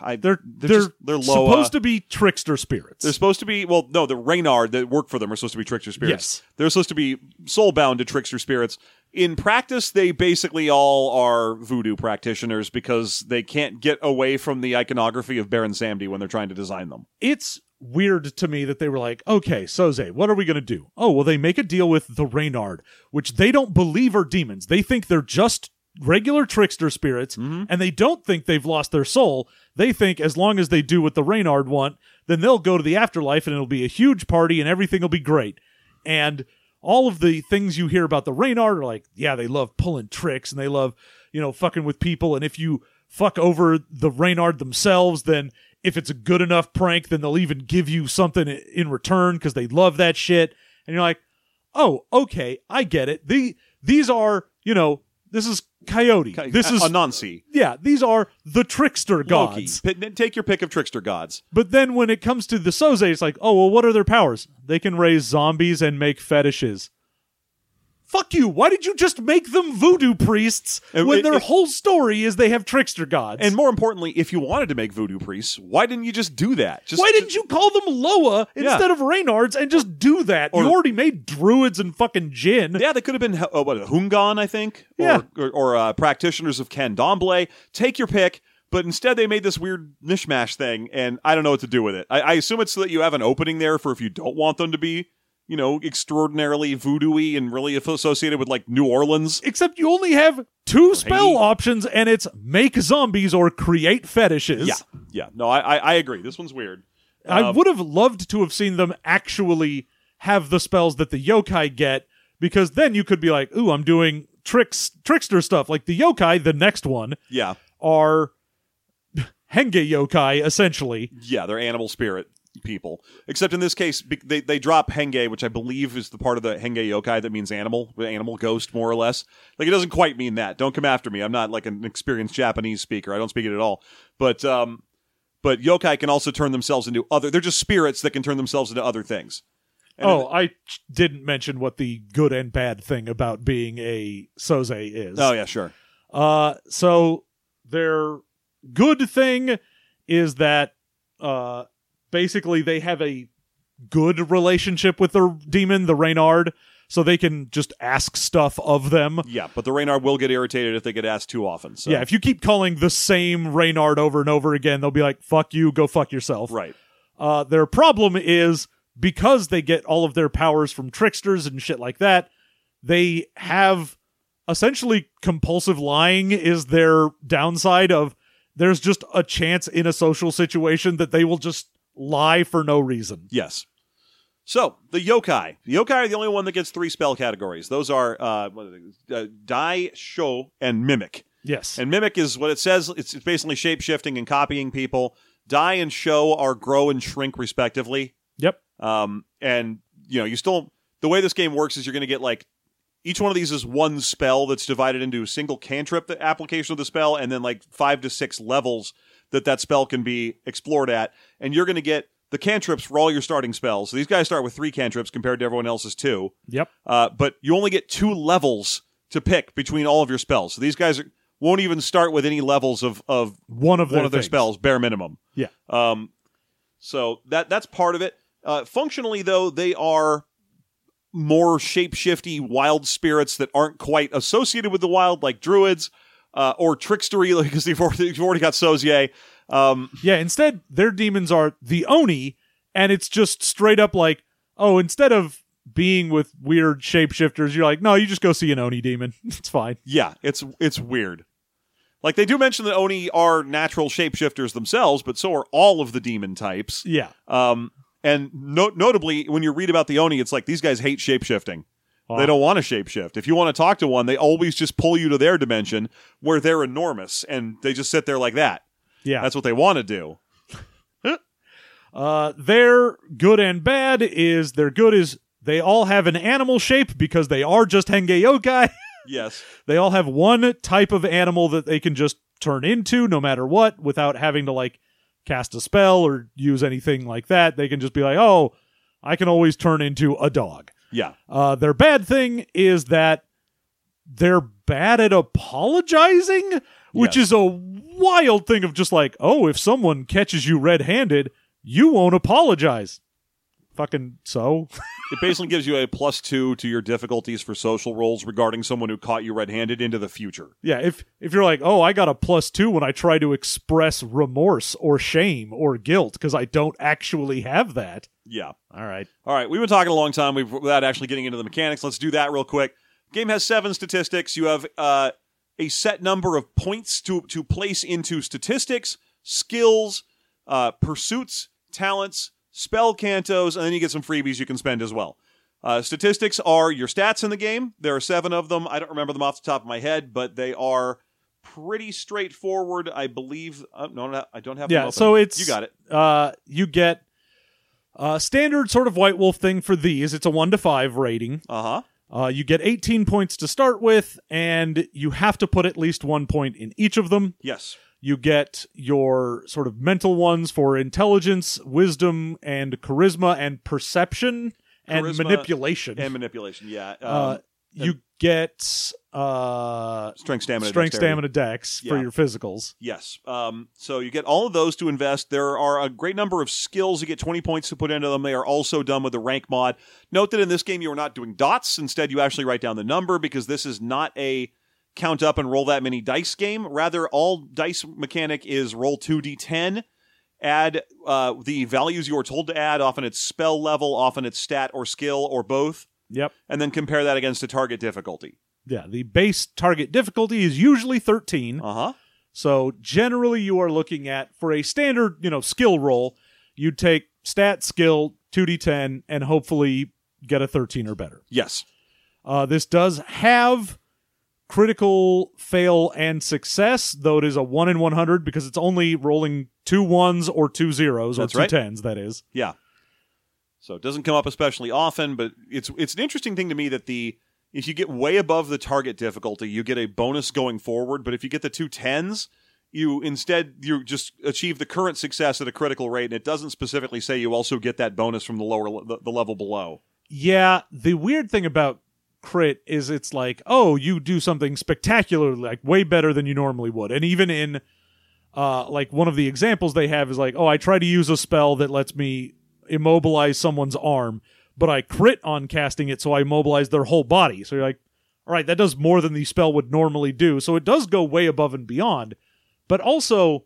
I, they're they're, they're, just, they're low, supposed uh, to be trickster spirits. They're supposed to be... Well, no, the Reynard that work for them are supposed to be trickster spirits. Yes. They're supposed to be soul-bound to trickster spirits. In practice, they basically all are voodoo practitioners because they can't get away from the iconography of Baron Samedi when they're trying to design them. It's weird to me that they were like, okay, Soze, what are we going to do? Oh, well, they make a deal with the Reynard, which they don't believe are demons. They think they're just regular trickster spirits, mm-hmm. and they don't think they've lost their soul. They think as long as they do what the Reynard want, then they'll go to the afterlife, and it'll be a huge party, and everything will be great. And all of the things you hear about the Reynard are like, yeah, they love pulling tricks, and they love, you know, fucking with people, and if you fuck over the Reynard themselves, then if it's a good enough prank, then they'll even give you something in return, because they love that shit. And you're like, oh, okay, I get it. The, these are, you know, this is Coyote. This is Anansi. Yeah, these are the trickster gods. Loki. Take your pick of trickster gods. But then when it comes to the Soze, it's like, oh, well, what are their powers? They can raise zombies and make fetishes. Fuck you. Why did you just make them voodoo priests when it, it, their it, whole story is they have trickster gods? And more importantly, if you wanted to make voodoo priests, why didn't you just do that? Just, why didn't just, you call them Loa yeah. instead of Reynards and just do that? Or, you already made druids and fucking Jinn. Yeah, they could have been uh, what, Hungan, I think, yeah. or, or, or uh, practitioners of Candomblé. Take your pick. But instead, they made this weird mishmash thing, and I don't know what to do with it. I, I assume it's so that you have an opening there for if you don't want them to be, you know, extraordinarily voodoo-y and really associated with, like, New Orleans. Except you only have two right. spell options, and it's make zombies or create fetishes. Yeah, yeah. No, I, I agree. This one's weird. Um, I would have loved to have seen them actually have the spells that the yokai get, because then you could be like, ooh, I'm doing tricks, trickster stuff. Like, the yokai, the next one, yeah, are henge yokai, essentially. Yeah, they're animal spirit people, except in this case they they drop henge, which I believe is the part of the henge yokai that means animal animal ghost, more or less. Like, it doesn't quite mean that. Don't come after me, I'm not like an experienced Japanese speaker, I don't speak it at all. But um but yokai can also turn themselves into other, they're just spirits that can turn themselves into other things. And oh, I didn't mention what the good and bad thing about being a Soze is. Oh yeah, sure. Uh so their good thing is that uh basically, they have a good relationship with their demon, the Reynard, so they can just ask stuff of them. Yeah, but the Reynard will get irritated if they get asked too often. So. Yeah, if you keep calling the same Reynard over and over again, they'll be like, fuck you, go fuck yourself. Right. Uh, their problem is, because they get all of their powers from tricksters and shit like that, they have essentially compulsive lying is their downside of, there's just a chance in a social situation that they will just lie for no reason. Yes. So, the yokai. The yokai are the only one that gets three spell categories. Those are uh, uh, Dai, Sho, and Mimic. Yes. And Mimic is what it says. It's, it's basically shape-shifting and copying people. Dai and Sho are grow and shrink, respectively. Yep. Um, and, you know, you still... The way this game works is you're going to get, like... Each one of these is one spell that's divided into a single cantrip the application of the spell, and then, like, five to six levels that that spell can be explored at. And you're going to get... The cantrips for all your starting spells. So these guys start with three cantrips compared to everyone else's two. Yep. Uh, but you only get two levels to pick between all of your spells. So these guys are, won't even start with any levels of, of one of, one their, of their spells, bare minimum. Yeah. Um. So that that's part of it. Uh, functionally, though, they are more shapeshifty wild spirits that aren't quite associated with the wild, like druids uh, or trickstery, because they've already, you've already got Sozie. Um, yeah, instead, their demons are the Oni, and it's just straight up like, oh, instead of being with weird shapeshifters, you're like, no, you just go see an Oni demon. It's fine. Yeah, it's it's weird. Like, they do mention that Oni are natural shapeshifters themselves, but so are all of the demon types. Yeah. Um, and no- notably, when you read about the Oni, it's like, these guys hate shapeshifting. Oh. They don't want to shapeshift. If you want to talk to one, they always just pull you to their dimension, where they're enormous, and they just sit there like that. Yeah. That's what they want to do. uh, their good and bad is, their good is they all have an animal shape because they are just Henge Yokai. Yes. They all have one type of animal that they can just turn into no matter what without having to like cast a spell or use anything like that. They can just be like, oh, I can always turn into a dog. Yeah. Uh, their bad thing is that they're bad at apologizing, which yes. is a wild thing of just like, oh, if someone catches you red-handed, you won't apologize. Fucking so. It basically gives you a plus two to your difficulties for social roles regarding someone who caught you red-handed into the future. Yeah, if if you're like, oh, I got a plus two when I try to express remorse or shame or guilt because I don't actually have that. Yeah. All right. All right, we've been talking a long time we've, without actually getting into the mechanics. Let's do that real quick. Game has seven statistics. You have... uh. a set number of points to, to place into statistics, skills, uh, pursuits, talents, spell cantos, and then you get some freebies you can spend as well. Uh, statistics are your stats in the game. There are seven of them. I don't remember them off the top of my head, but they are pretty straightforward, I believe. Uh, no, I don't have them. Yeah, so it's... You got it. Uh, you get a standard sort of White Wolf thing for these. It's a one to five rating. Uh-huh. Uh, you get eighteen points to start with, and you have to put at least one point in each of them. Yes. You get your sort of mental ones for intelligence, wisdom, and charisma, and perception, charisma and manipulation. And manipulation, yeah. Um, uh, you and get... Uh, strength, stamina, strength, dexterity. stamina, dex yeah. for your physicals. Yes. Um, so you get all of those to invest. There are a great number of skills. You get twenty points to put into them. They are also done with the rank mod. Note that in this game, you are not doing dots. Instead, you actually write down the number because this is not a count up and roll that many dice game. Rather, all dice mechanic is roll two d ten, add uh, the values you are told to add. Often it's spell level, often it's stat or skill or both. Yep. And then compare that against a target difficulty. Yeah, the base target difficulty is usually thirteen. Uh-huh. So generally you are looking at, for a standard, you know, skill roll, you take stat, skill, two d ten, and hopefully get a thirteen or better. Yes. Uh, this does have critical fail and success, though it is a one in one hundred because it's only rolling two ones or two zeros, That's or two right. tens, that is. Yeah. So it doesn't come up especially often, but it's it's an interesting thing to me that the... If you get way above the target difficulty, you get a bonus going forward. But if you get the two tens, you instead you just achieve the current success at a critical rate, and it doesn't specifically say you also get that bonus from the lower the, the level below. Yeah, the weird thing about crit is it's like, oh, you do something spectacular, like way better than you normally would, and even in uh, like one of the examples they have is like, oh, I try to use a spell that lets me immobilize someone's arm. But I crit on casting it, so I immobilize their whole body. So you're like, all right, that does more than the spell would normally do. So it does go way above and beyond. But also,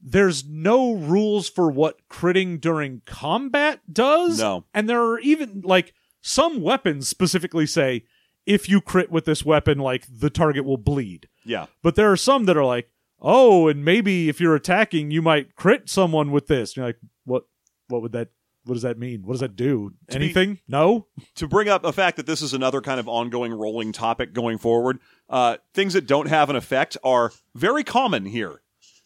there's no rules for what critting during combat does. No. And there are even, like, some weapons specifically say, if you crit with this weapon, like, the target will bleed. Yeah. But there are some that are like, oh, and maybe if you're attacking, you might crit someone with this. And you're like, what would that, what does that mean? What does that do? To Anything? Be, no? To bring up a fact that this is another kind of ongoing rolling topic going forward, uh, things that don't have an effect are very common here,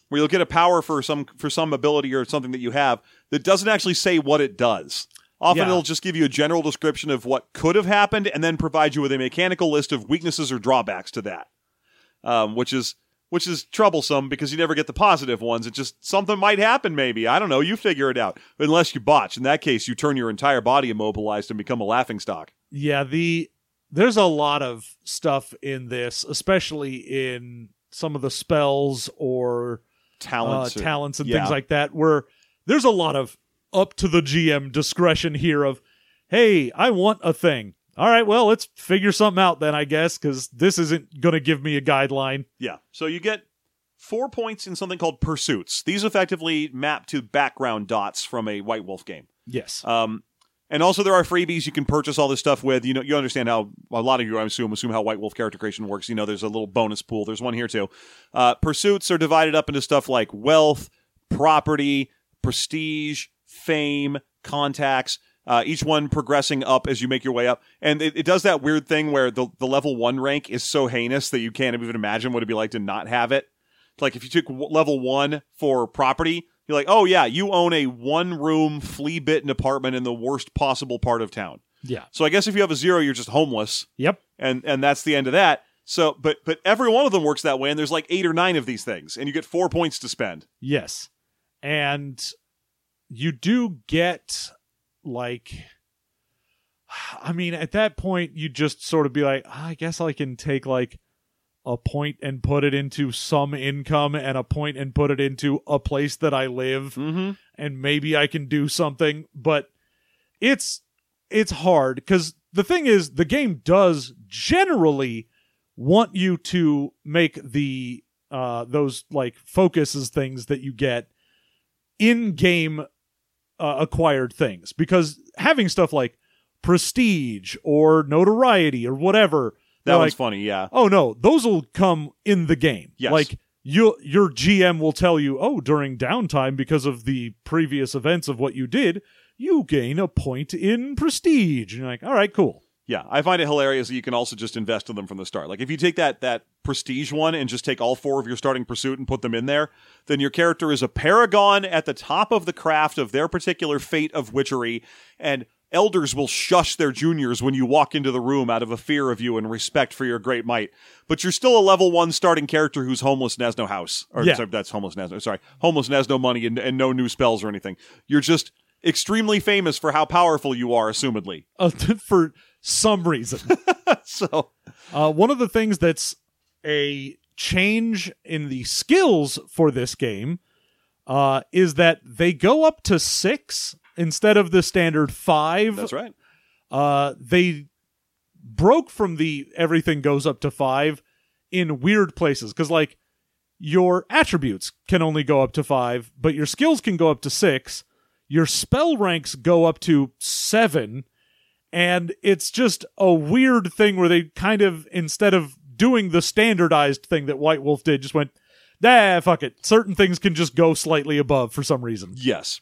where you'll get a power for some for some ability or something that you have that doesn't actually say what it does. Often yeah. it'll just give you a general description of what could have happened and then provide you with a mechanical list of weaknesses or drawbacks to that, um, which is which is troublesome because you never get the positive ones. It's just something might happen maybe. I don't know. You figure it out. Unless you botch. In that case, you turn your entire body immobilized and become a laughingstock. Yeah, the there's a lot of stuff in this, especially in some of the spells or talents, uh, or, talents and yeah. things like that, where there's a lot of up to the G M discretion here of, hey, I want a thing. All right, well, let's figure something out then, I guess, because this isn't going to give me a guideline. Yeah, so you get four points in something called pursuits. These effectively map to background dots from a White Wolf game. Yes. Um, and also there are freebies you can purchase all this stuff with. You know, you understand how, a lot of you, I assume, assume how White Wolf character creation works. You know, there's a little bonus pool. There's one here, too. Uh, pursuits are divided up into stuff like wealth, property, prestige, fame, contacts, uh, each one progressing up as you make your way up. And it, it does that weird thing where the, the level one rank is so heinous that you can't even imagine what it'd be like to not have it. Like if you took level one for property, you're like, oh yeah, you own a one-room flea-bitten apartment in the worst possible part of town. Yeah. So I guess if you have a zero, you're just homeless. Yep. And and that's the end of that. So, but but every one of them works that way, and there's like eight or nine of these things, and you get four points to spend. Yes. And you do get, like, I mean, at that point, you just sort of be like, oh, I guess I can take, like, a point and put it into some income and a point and put it into a place that I live, mm-hmm. and maybe I can do something. But it's it's hard, because the thing is, the game does generally want you to make the uh, those, like, focuses things that you get in-game Uh, acquired things, because having stuff like prestige or notoriety or whatever, that was like, funny yeah oh no those will come in the game. Yes. Like you your G M will tell you, oh, during downtime, because of the previous events of what you did, you gain a point in prestige, and you're like, all right, cool. Yeah, I find it hilarious that you can also just invest in them from the start. Like if you take that that prestige one and just take all four of your starting pursuit and put them in there, then your character is a paragon at the top of the craft of their particular fate of witchery, and elders will shush their juniors when you walk into the room out of a fear of you and respect for your great might. But you're still a level one starting character who's homeless and has no house. Or yeah. sorry, that's homeless and has no, sorry, homeless and has no money and, and no new spells or anything. You're just extremely famous for how powerful you are, assumedly. Uh, for some reason. So, uh, one of the things that's a change in the skills for this game uh, is that they go up to six instead of the standard five. That's right. Uh, they broke from the everything goes up to five in weird places, because like your attributes can only go up to five, but your skills can go up to six. Your spell ranks go up to seven. And it's just a weird thing where they kind of, instead of doing the standardized thing that White Wolf did, just went, nah, fuck it. Certain things can just go slightly above for some reason. Yes.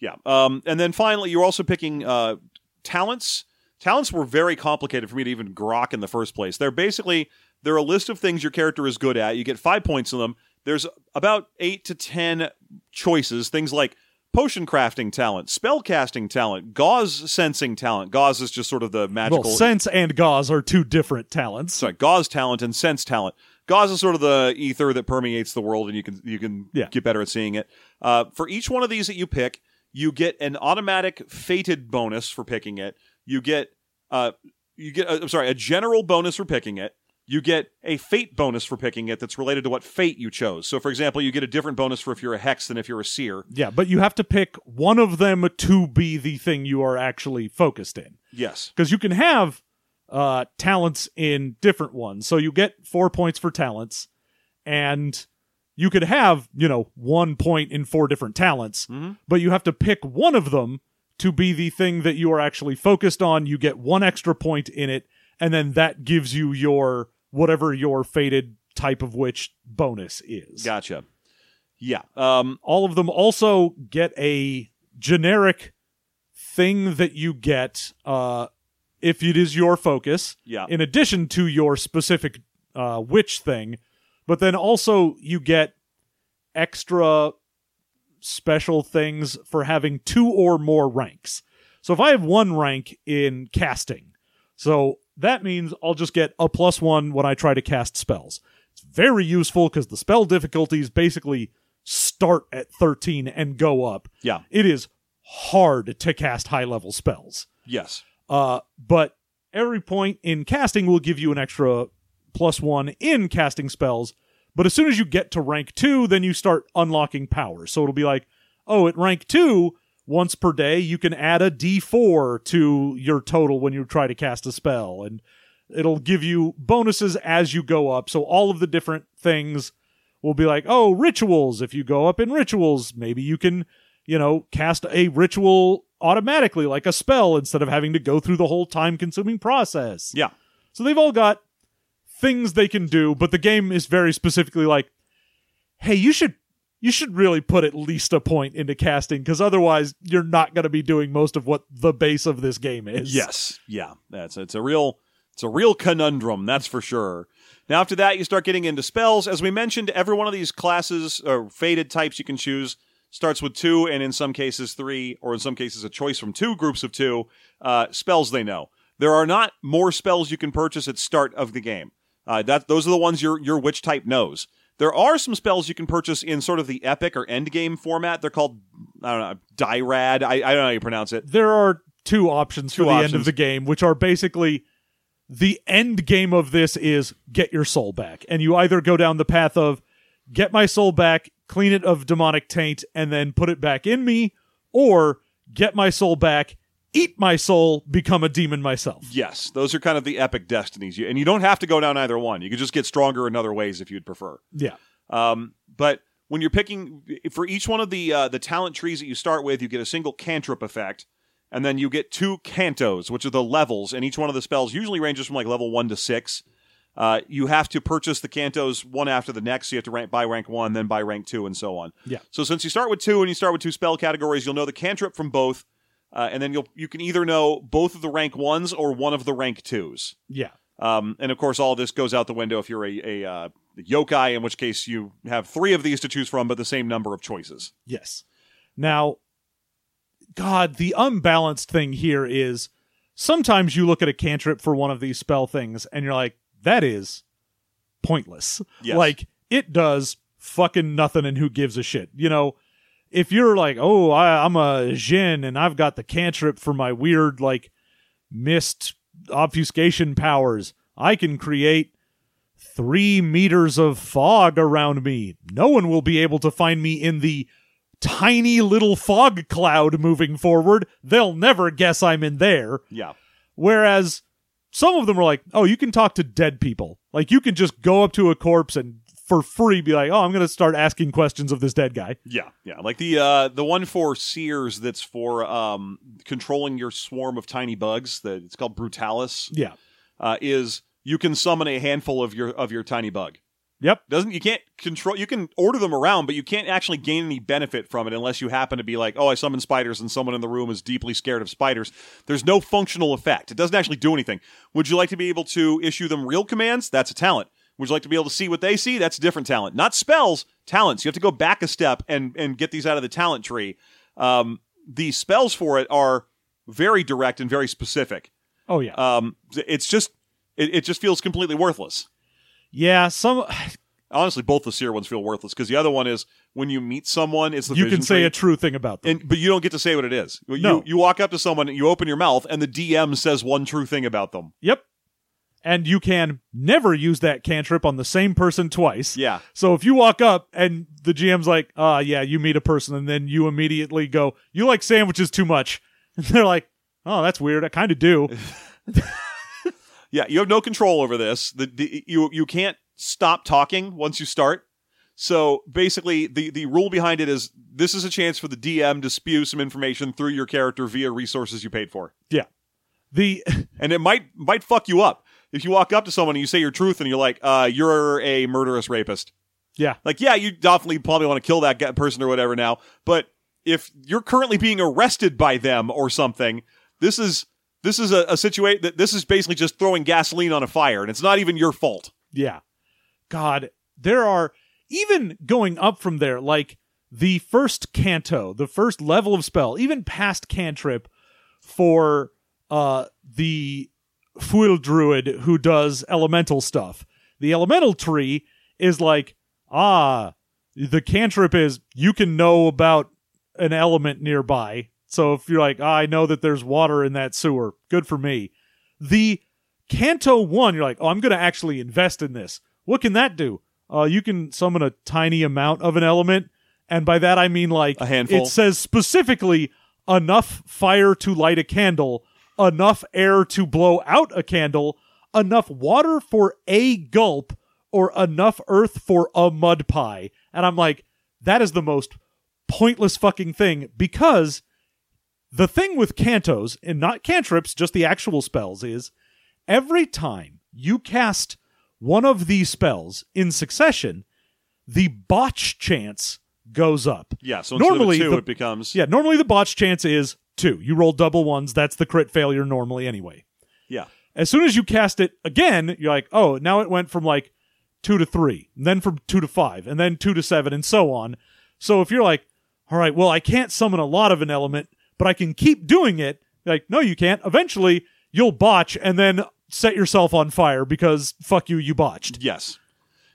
Yeah. Um, and then finally, you're also picking uh, talents. Talents were very complicated for me to even grok in the first place. They're basically, they're a list of things your character is good at. You get five points in them. There's about eight to ten choices, things like potion crafting talent, spell casting talent, gauze sensing talent. Gauze is just sort of the magical... Well, sense and gauze are two different talents. Sorry, gauze talent and sense talent. Gauze is sort of the ether that permeates the world, and you can you can yeah. get better at seeing it. Uh, for each one of these that you pick, you get an automatic fated bonus for picking it. You get, uh, you get uh, I'm sorry, a general bonus for picking it. You get a fate bonus for picking it that's related to what fate you chose. So, for example, you get a different bonus for if you're a hex than if you're a seer. Yeah, but you have to pick one of them to be the thing you are actually focused in. Yes. Because you can have uh, talents in different ones. So you get four points for talents, and you could have, you know, one point in four different talents, mm-hmm. but you have to pick one of them to be the thing that you are actually focused on. You get one extra point in it, and then that gives you your... whatever your fated type of witch bonus is. Gotcha. Yeah. Um, all of them also get a generic thing that you get uh, if it is your focus, yeah. in addition to your specific uh, witch thing, but then also you get extra special things for having two or more ranks. So if I have one rank in casting, so that means I'll just get a plus one when I try to cast spells. It's very useful because the spell difficulties basically start at thirteen and go up. Yeah. It is hard to cast high-level spells. Yes. Uh, but every point in casting will give you an extra plus one in casting spells, but as soon as you get to rank two, then you start unlocking power. So it'll be like, oh, at rank two, once per day, you can add a D four to your total when you try to cast a spell, and it'll give you bonuses as you go up. So all of the different things will be like, oh, rituals. If you go up in rituals, maybe you can, you know, cast a ritual automatically, like a spell, instead of having to go through the whole time-consuming process. Yeah. So they've all got things they can do, but the game is very specifically like, hey, you should you should really put at least a point into casting, because otherwise you're not going to be doing most of what the base of this game is. Yes. Yeah. That's it's a real it's a real conundrum, that's for sure. Now, after that, you start getting into spells. As we mentioned, every one of these classes or fated types you can choose starts with two, and in some cases three, or in some cases a choice from two groups of two uh, spells they know. There are not more spells you can purchase at start of the game. Uh, that those are the ones your your witch type knows. There are some spells you can purchase in sort of the epic or end game format. They're called, I don't know, Dyrad. I, I don't know how you pronounce it. There are two options two for options. The end of the game, which are basically the end game of this is get your soul back. And you either go down the path of get my soul back, clean it of demonic taint, and then put it back in me, or get my soul back, eat my soul, become a demon myself. Yes, those are kind of the epic destinies. You, and you don't have to go down either one. You can just get stronger in other ways if you'd prefer. Yeah. Um, but when you're picking, for each one of the uh, the talent trees that you start with, you get a single cantrip effect, and then you get two cantos, which are the levels, and each one of the spells usually ranges from like level one to six. Uh, you have to purchase the cantos one after the next, so you have to rank, buy rank one, then buy rank two, and so on. Yeah. So since you start with two and you start with two spell categories, you'll know the cantrip from both. Uh, and then you'll you can either know both of the rank ones or one of the rank twos. Yeah. Um, and of course, all of this goes out the window if you're a, a uh, yokai, in which case you have three of these to choose from, but the same number of choices. Yes. Now, God, the unbalanced thing here is sometimes you look at a cantrip for one of these spell things and you're like, that is pointless. Yes. Like, it does fucking nothing and who gives a shit, you know? If you're like, oh, I, I'm a djinn and I've got the cantrip for my weird, like, mist obfuscation powers, I can create three meters of fog around me. No one will be able to find me in the tiny little fog cloud moving forward. They'll never guess I'm in there. Yeah. Whereas some of them are like, oh, you can talk to dead people. Like, you can just go up to a corpse and for free be like, oh, I'm going to start asking questions of this dead guy. Yeah, yeah. Like the uh, the one for Seers that's for um, controlling your swarm of tiny bugs, that it's called Brutalis. Yeah. Uh, is you can summon a handful of your of your tiny bug. Yep. Doesn't you can't control you can order them around, but you can't actually gain any benefit from it unless you happen to be like, oh, I summon spiders and someone in the room is deeply scared of spiders. There's no functional effect. It doesn't actually do anything. Would you like to be able to issue them real commands? That's a talent. Would you like to be able to see what they see? That's a different talent. Not spells, talents. You have to go back a step and, and get these out of the talent tree. Um, the spells for it are very direct and very specific. Oh, yeah. Um, it's just, it, it just feels completely worthless. Yeah, some... Honestly, both the Seer ones feel worthless, because the other one is when you meet someone, it's the you can say trait, a true thing about them, and, but you don't get to say what it is. You, no. You walk up to someone, and you open your mouth, and the D M says one true thing about them. Yep. And you can never use that cantrip on the same person twice. Yeah. So if you walk up and the G M's like, uh, yeah, you meet a person, and then you immediately go, you like sandwiches too much. And they're like, oh, that's weird. I kind of do. Yeah, you have no control over this. The, the, you, you can't stop talking once you start. So basically, the, the rule behind it is this is a chance for the D M to spew some information through your character via resources you paid for. Yeah. the And it might might fuck you up. If you walk up to someone and you say your truth and you're like, uh, you're a murderous rapist. Yeah. Like, yeah, you definitely probably want to kill that person or whatever now, but if you're currently being arrested by them or something, this is this is a, a situation that this is basically just throwing gasoline on a fire, and it's not even your fault. Yeah. God, there are, even going up from there, like the first canto, the first level of spell, even past cantrip for uh, the Fuil Druid who does elemental stuff. The elemental tree is like, ah, the cantrip is you can know about an element nearby. So if you're like, ah, I know that there's water in that sewer, good for me. The Canto one, you're like, oh, I'm going to actually invest in this. What can that do? Uh, you can summon a tiny amount of an element. And by that, I mean like a handful. It says specifically enough fire to light a candle, enough air to blow out a candle, enough water for a gulp, or enough earth for a mud pie. And I'm like, that is the most pointless fucking thing, because the thing with cantos, and not cantrips, just the actual spells, is every time you cast one of these spells in succession, the botch chance goes up. Yeah, so instead normally, of two, the, it becomes... Yeah, normally the botch chance is two. You roll double ones, that's the crit failure normally anyway. Yeah. As soon as you cast it again, you're like, oh, now it went from like two to three, and then from two to five, and then two to seven, and so on. So if you're like, all right, well, I can't summon a lot of an element, but I can keep doing it. You're like, no, you can't. Eventually, you'll botch and then set yourself on fire because fuck you, you botched. Yes.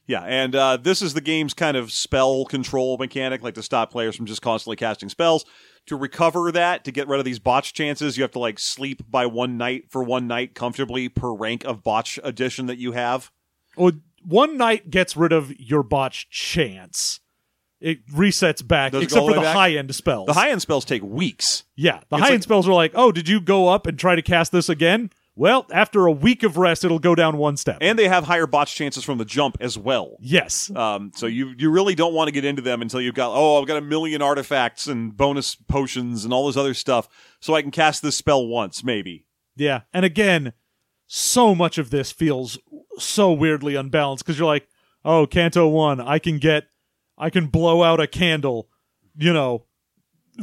Yeah, and uh, this is the game's kind of spell control mechanic, like to stop players from just constantly casting spells. To recover that, to get rid of these botch chances, you have to like sleep by one night for one night comfortably per rank of botch addition that you have. Well, one night gets rid of your botch chance. It resets back, Does except for the back? high-end spells. The high-end spells take weeks. Yeah, the it's high-end like, spells are like, oh, did you go up and try to cast this again? Well, after a week of rest, it'll go down one step. And they have higher botch chances from the jump as well. Yes. Um, so you you really don't want to get into them until you've got, oh, I've got a million artifacts and bonus potions and all this other stuff, so I can cast this spell once, maybe. Yeah. And again, so much of this feels so weirdly unbalanced, because you're like, oh, Canto one, I can get, I can blow out a candle, you know,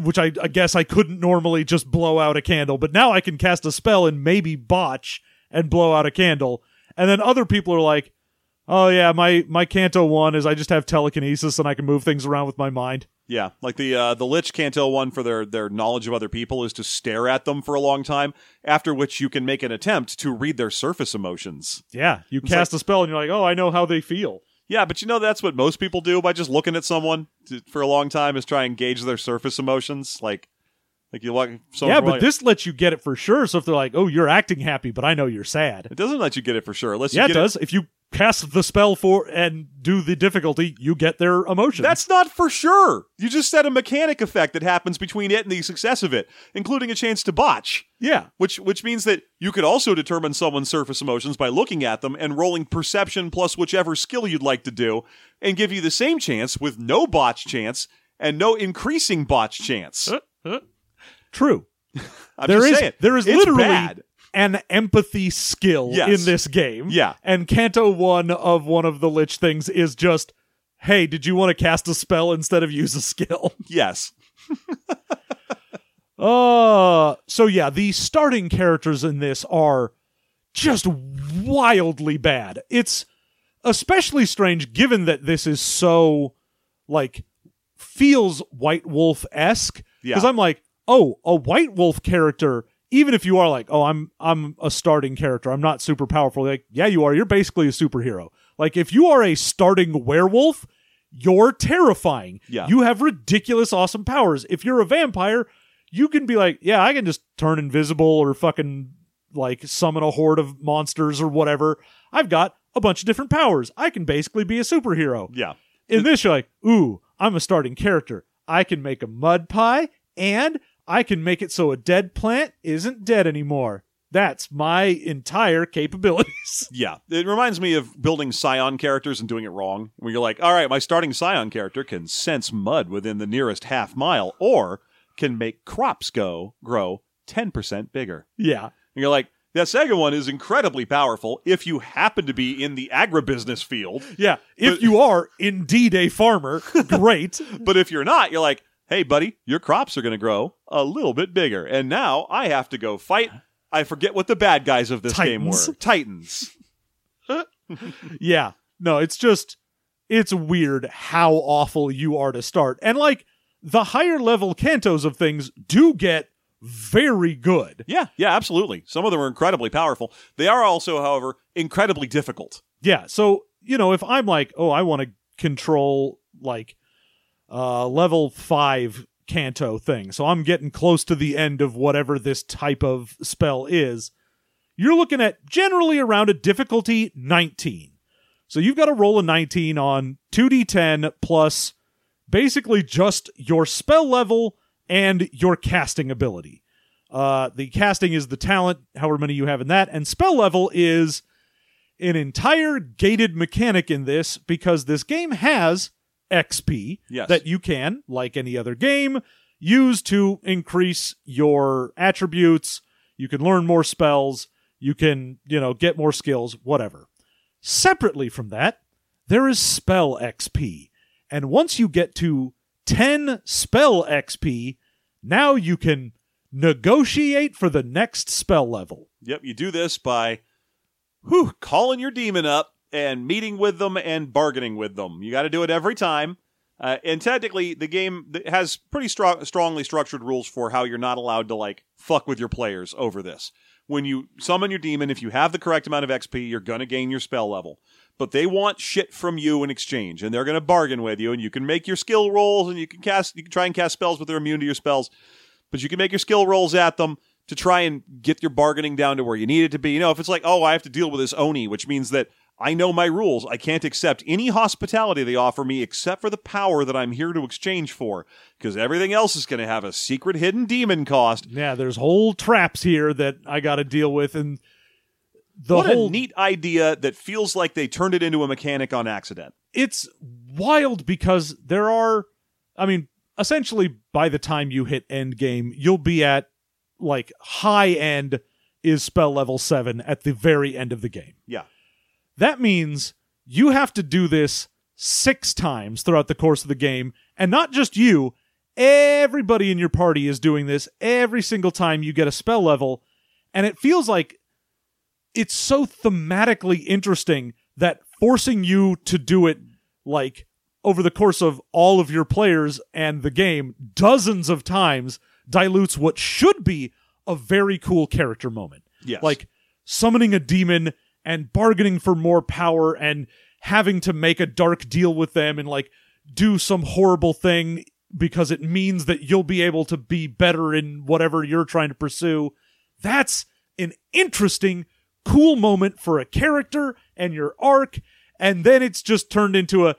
which I, I guess I couldn't normally just blow out a candle, but now I can cast a spell and maybe botch and blow out a candle. And then other people are like, oh yeah, my, my Canto one is I just have telekinesis and I can move things around with my mind. Yeah, like the uh, the Lich Canto one for their, their knowledge of other people is to stare at them for a long time, after which you can make an attempt to read their surface emotions. Yeah, you it's cast like, a spell and you're like, oh, I know how they feel. Yeah, but you know that's what most people do by just looking at someone to, for a long time is try and gauge their surface emotions. Like, like you look. Yeah, but like, this lets you get it for sure. So if they're like, "Oh, you're acting happy, but I know you're sad," it doesn't let you get it for sure. It lets yeah, you get it does. It. If you cast the spell for and do the difficulty, you get their emotions. That's not for sure. You just said a mechanic effect that happens between it and the success of it, including a chance to botch. Yeah, which which means that you could also determine someone's surface emotions by looking at them and rolling perception plus whichever skill you'd like to do, and give you the same chance with no botch chance and no increasing botch chance. Uh, uh. True. I'm there just is saying, there is it's literally bad. An empathy skill yes. in this game. Yeah. And Canto one of one of the Lich things is just, hey, did you want to cast a spell instead of use a skill? Yes. uh, so yeah, the starting characters in this are just wildly bad. It's especially strange given that this is so, like, feels White Wolf-esque. Yeah. Because I'm like, oh, a White Wolf character... Even if you are like, oh, I'm I'm a starting character, I'm not super powerful. Like, yeah, you are. You're basically a superhero. Like, if you are a starting werewolf, you're terrifying. Yeah. You have ridiculous, awesome powers. If you're a vampire, you can be like, yeah, I can just turn invisible or fucking like summon a horde of monsters or whatever. I've got a bunch of different powers. I can basically be a superhero. Yeah. In this, you're like, ooh, I'm a starting character. I can make a mud pie and... I can make it so a dead plant isn't dead anymore. That's my entire capabilities. Yeah. It reminds me of building Scion characters and doing it wrong. Where you're like, all right, my starting Scion character can sense mud within the nearest half mile or can make crops go grow ten percent bigger. Yeah. And you're like, that second one is incredibly powerful if you happen to be in the agribusiness field. Yeah. If but- you are indeed a farmer, great. But if you're not, you're like, hey, buddy, your crops are going to grow a little bit bigger. And now I have to go fight. I forget what the bad guys of this Titans. game were. Titans. Yeah. No, it's just, it's weird how awful you are to start. And like the higher level cantos of things do get very good. Yeah. Yeah, absolutely. Some of them are incredibly powerful. They are also, however, incredibly difficult. Yeah. So, you know, if I'm like, oh, I want to control like uh, level five canto thing, so I'm getting close to the end of whatever this type of spell is, you're looking at generally around a difficulty nineteen. So you've got to roll a nineteen on two d ten plus basically just your spell level and your casting ability. Uh, the casting is the talent, however many you have in that, and spell level is an entire gated mechanic in this because this game has X P yes. that you can, like any other game, use to increase your attributes. You can learn more spells. You can, you know, get more skills, whatever. Separately from that, there is spell X P. And once you get to ten spell X P, now you can negotiate for the next spell level. Yep, you do this by whew, calling your demon up and meeting with them and bargaining with them. You got to do it every time. Uh, and technically, the game has pretty strong, strongly structured rules for how you're not allowed to, like, fuck with your players over this. When you summon your demon, if you have the correct amount of X P, you're going to gain your spell level. But they want shit from you in exchange, and they're going to bargain with you, and you can make your skill rolls, and you can cast, you can try and cast spells, but they're immune to your spells. But you can make your skill rolls at them to try and get your bargaining down to where you need it to be. You know, if it's like, oh, I have to deal with this Oni, which means that I know my rules. I can't accept any hospitality they offer me except for the power that I'm here to exchange for, because everything else is going to have a secret hidden demon cost. Yeah, there's whole traps here that I got to deal with. And the what whole... a neat idea that feels like they turned it into a mechanic on accident. It's wild because there are, I mean, essentially by the time you hit end game, you'll be at like high end is spell level seven at the very end of the game. Yeah. That means you have to do this six times throughout the course of the game, and not just you, everybody in your party is doing this every single time you get a spell level, and it feels like it's so thematically interesting that forcing you to do it, like, over the course of all of your players and the game, dozens of times dilutes what should be a very cool character moment. Yes. Like, summoning a demon and bargaining for more power and having to make a dark deal with them and like do some horrible thing because it means that you'll be able to be better in whatever you're trying to pursue. That's an interesting, cool moment for a character and your arc. And then it's just turned into a,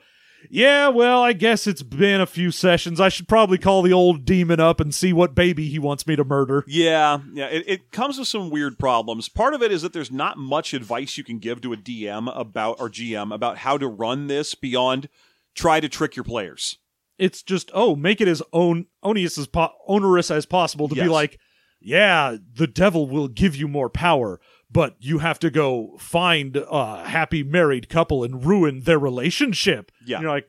yeah, well, I guess it's been a few sessions. I should probably call the old demon up and see what baby he wants me to murder. Yeah, yeah. It, it comes with some weird problems. Part of it is that there's not much advice you can give to a D M about or G M about how to run this beyond try to trick your players. It's just, oh, make it as own, onerous, as po- onerous as possible to yes. be like, yeah, the devil will give you more power, but you have to go find a happy married couple and ruin their relationship. Yeah. And you're like,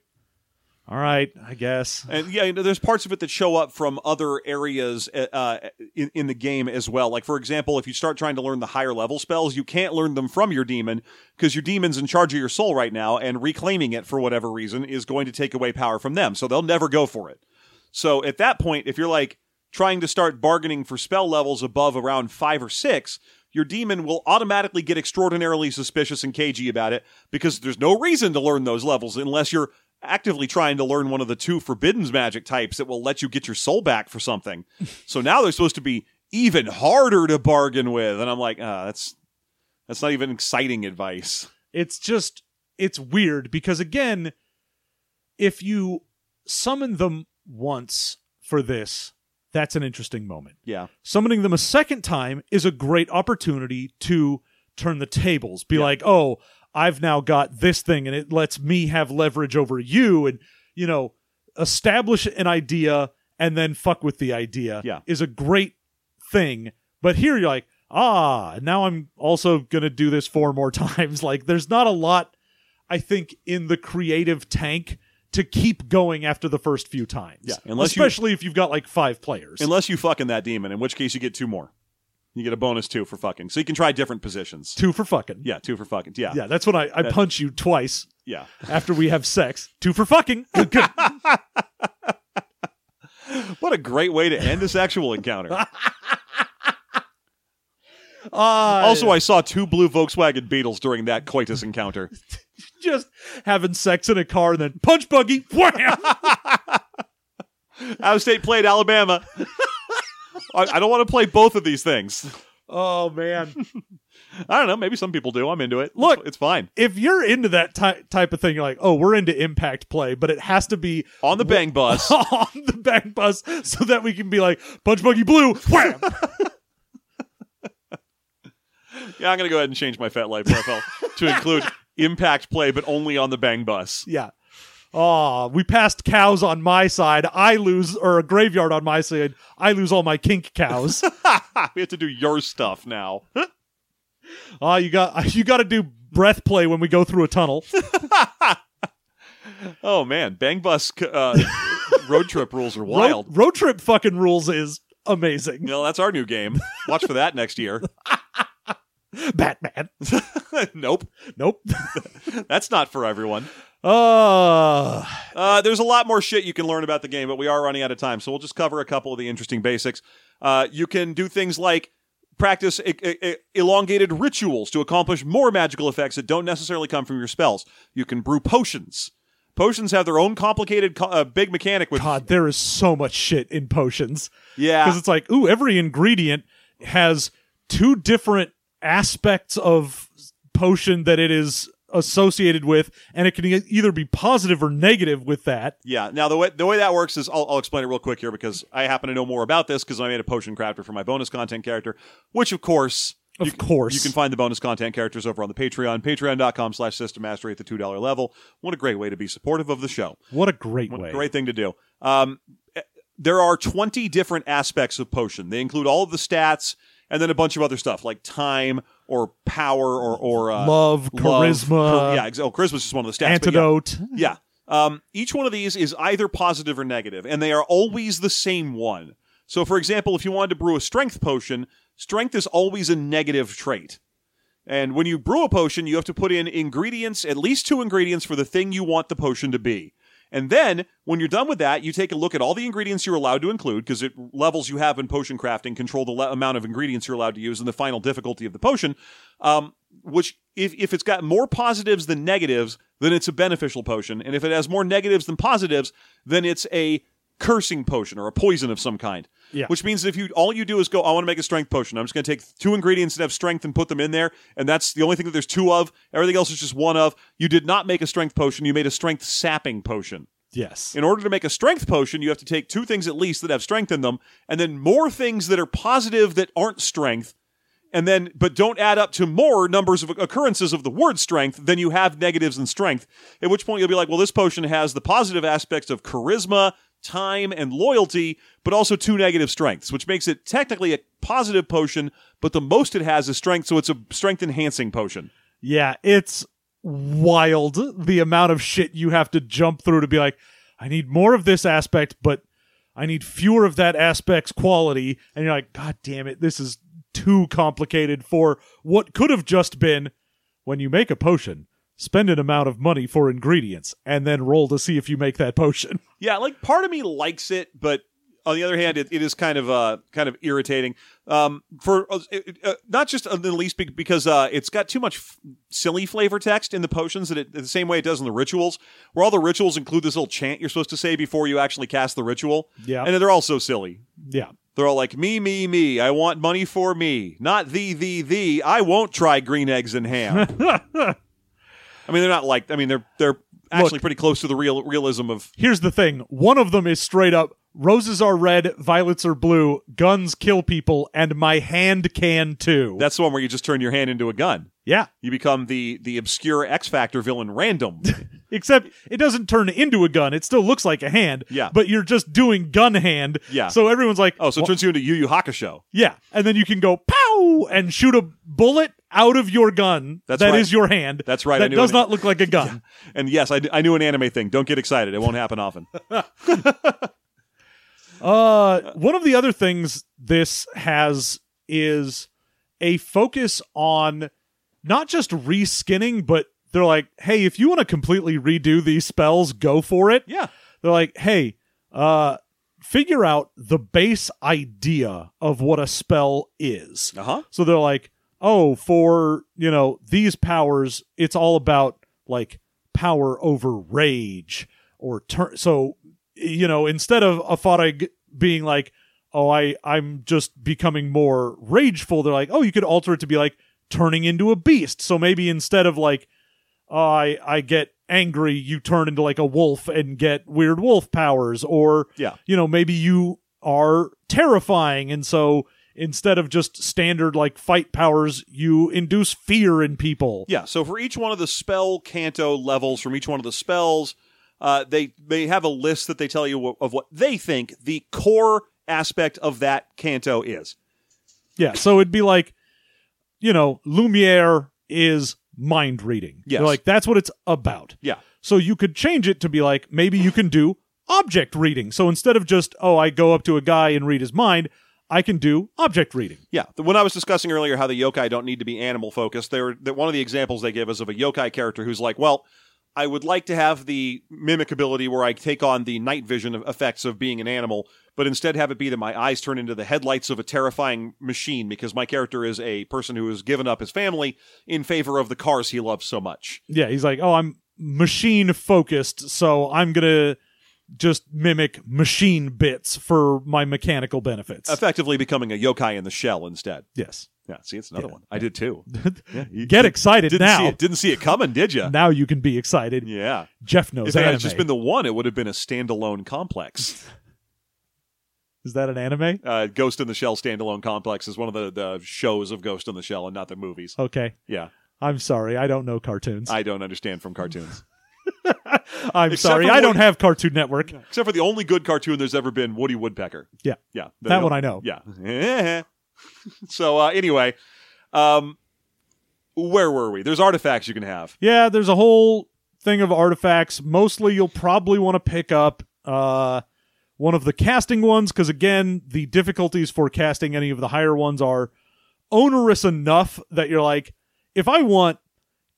all right, I guess. And yeah, you know, there's parts of it that show up from other areas uh, in, in the game as well. Like, for example, if you start trying to learn the higher level spells, you can't learn them from your demon because your demon's in charge of your soul right now, and reclaiming it for whatever reason is going to take away power from them. So they'll never go for it. So at that point, if you're like trying to start bargaining for spell levels above around five or six, your demon will automatically get extraordinarily suspicious and cagey about it because there's no reason to learn those levels unless you're actively trying to learn one of the two forbidden magic types that will let you get your soul back for something. So now they're supposed to be even harder to bargain with. And I'm like, ah, that's that's not even exciting advice. It's just, it's weird because, again, if you summon them once for this, that's an interesting moment. Yeah. Summoning them a second time is a great opportunity to turn the tables. Be yeah. like, oh, I've now got this thing and it lets me have leverage over you, and, you know, establish an idea and then fuck with the idea yeah. is a great thing. But here you're like, ah, now I'm also going to do this four more times. Like, there's not a lot, I think, in the creative tank to keep going after the first few times. Yeah, unless Especially you, if you've got like five players. Unless you fucking that demon, in which case you get two more. You get a bonus two for fucking. So you can try different positions. Two for fucking. Yeah, two for fucking. Yeah. Yeah, that's when I, I that, punch you twice. Yeah. After we have sex. Two for fucking. Good, good. What a great way to end this actual encounter. Uh, also, I saw two blue Volkswagen Beetles during that coitus encounter. Just having sex in a car and then punch buggy. Wham! Out of state played Alabama. I, I don't want to play both of these things. Oh, man. I don't know. Maybe some people do. I'm into it. Look, it's, it's fine. If you're into that ty- type of thing, you're like, oh, we're into impact play, but it has to be on the bang w- bus. On the bang bus so that we can be like, punch buggy blue. Wham! Yeah, I'm going to go ahead and change my Fat Life profile to include impact play, but only on the bang bus. Yeah. Oh, we passed cows on my side. I lose, or a graveyard on my side. I lose all my kink cows. We have to do your stuff now. Oh, you got you got to do breath play when we go through a tunnel. Oh, man. Bang bus uh, road trip rules are wild. Road, road trip fucking rules is amazing. Well, that's our new game. Watch for that next year. Batman. Nope. Nope. That's not for everyone. Uh, uh, there's a lot more shit you can learn about the game, but we are running out of time, so we'll just cover a couple of the interesting basics. Uh, you can do things like practice e- e- elongated rituals to accomplish more magical effects that don't necessarily come from your spells. You can brew potions. Potions have their own complicated, uh, big mechanic. With God, there is so much shit in potions. Yeah. Because it's like, ooh, every ingredient has two different aspects of potion that it is associated with, and it can either be positive or negative with that. Yeah. Now the way the way that works is I'll, I'll explain it real quick here because I happen to know more about this because I made a potion crafter for my bonus content character, which of course, of you, course, you can find the bonus content characters over on the Patreon, patreon dot com slash system mastery at the two dollar level. What a great way to be supportive of the show. What a great what way, a great thing to do. Um, there are twenty different aspects of potion. They include all of the stats. And then a bunch of other stuff like time or power or or uh, love, charisma. Love, yeah, oh, charisma is just one of the stats. Antidote. Yeah. yeah. Um, each one of these is either positive or negative, and they are always the same one. So, for example, if you wanted to brew a strength potion, strength is always a negative trait. And when you brew a potion, you have to put in ingredients, at least two ingredients, for the thing you want the potion to be. And then, when you're done with that, you take a look at all the ingredients you're allowed to include, because it levels you have in potion crafting control the le- amount of ingredients you're allowed to use and the final difficulty of the potion, um, which, if, if it's got more positives than negatives, then it's a beneficial potion. And if it has more negatives than positives, then it's a cursing potion or a poison of some kind. Yeah. Which means if you all you do is go, I want to make a strength potion. I'm just going to take two ingredients that have strength and put them in there, and that's the only thing that there's two of. Everything else is just one of. You did not make a strength potion. You made a strength sapping potion. Yes. In order to make a strength potion, you have to take two things at least that have strength in them, and then more things that are positive that aren't strength, and then but don't add up to more numbers of occurrences of the word strength than you have negatives and strength. At which point you'll be like, well, this potion has the positive aspects of charisma, time, and loyalty, but also two negative strengths, which makes it technically a positive potion, but the most it has is strength, so it's a strength-enhancing potion. Yeah, it's wild the amount of shit you have to jump through to be like, I need more of this aspect, but I need fewer of that aspect's quality, and you're like, God damn it, this is too complicated for what could have just been when you make a potion. Spend an amount of money for ingredients, and then roll to see if you make that potion. Yeah, like, part of me likes it, but on the other hand, it, it is kind of uh, kind of irritating. Um, for uh, uh, not just in the least because uh, it's got too much f- silly flavor text in the potions that it, the same way it does in the rituals, where all the rituals include this little chant you're supposed to say before you actually cast the ritual. Yeah, and they're all so silly. Yeah. They're all like, me, me, me, I want money for me. Not thee, thee, thee, I won't try green eggs and ham. I mean, they're not like, I mean, they're they're actually Look, pretty close to the real realism of... Here's the thing. One of them is straight up, roses are red, violets are blue, guns kill people, and my hand can too. That's the one where you just turn your hand into a gun. Yeah. You become the, the obscure X Factor villain random. Except it doesn't turn into a gun. It still looks like a hand. Yeah. But you're just doing gun hand. Yeah. So everyone's like... Oh, so it turns you into Yu Yu Hakusho. Yeah. And then you can go, pow! woo, and shoot a bullet out of your gun. That's that right. is your hand. That's right. That does an... not look like a gun. Yeah. And yes, I, d- I knew an anime thing. Don't get excited. It won't happen often. uh, one of the other things this has is a focus on not just reskinning, but they're like, hey, if you want to completely redo these spells, go for it. Yeah. They're like, hey, uh, figure out the base idea of what a spell is. Uh-huh. So they're like, oh, for, you know, these powers, it's all about, like, power over rage. or ter- So, you know, instead of Afarag being like, oh, I, I'm just becoming more rageful, they're like, oh, you could alter it to be, like, turning into a beast. So maybe instead of, like, oh, I, I get angry, you turn into, like, a wolf and get weird wolf powers. Or, yeah. you know, maybe you are terrifying, and so... instead of just standard, like, fight powers, you induce fear in people. Yeah, so for each one of the spell canto levels, from each one of the spells, uh, they, they have a list that they tell you of what they think the core aspect of that canto is. Yeah, so it'd be like, you know, Lumiere is mind reading. Yes. They're like, that's what it's about. Yeah. So you could change it to be like, maybe you can do object reading. So instead of just, oh, I go up to a guy and read his mind... I can do object reading. Yeah. When I was discussing earlier how the yokai don't need to be animal-focused, they were, one of the examples they give is of a yokai character who's like, well, I would like to have the mimic ability where I take on the night vision effects of being an animal, but instead have it be that my eyes turn into the headlights of a terrifying machine because my character is a person who has given up his family in favor of the cars he loves so much. Yeah, he's like, oh, I'm machine-focused, so I'm going to... just mimic machine bits for my mechanical benefits. Effectively becoming a yokai in the shell instead. Yes. Yeah, see, it's another yeah. one. I did too. Yeah, you, Get excited didn't now. See it, didn't see it coming, did you? Now you can be excited. Yeah. Jeff knows if anime. If it had just been the one, it would have been a standalone complex. Is that an anime? Uh, Ghost in the Shell Standalone Complex is one of the, the shows of Ghost in the Shell and not the movies. Okay. Yeah. I'm sorry. I don't know cartoons. I don't understand from cartoons. I'm Except sorry, I Woody... don't have Cartoon Network. Yeah. Except for the only good cartoon there's ever been, Woody Woodpecker. Yeah, yeah, that one I know. Yeah. so uh, anyway, um, where were we? There's artifacts you can have. Yeah, there's a whole thing of artifacts. Mostly, you'll probably want to pick up uh, one of the casting ones because again, the difficulties for casting any of the higher ones are onerous enough that you're like, if I want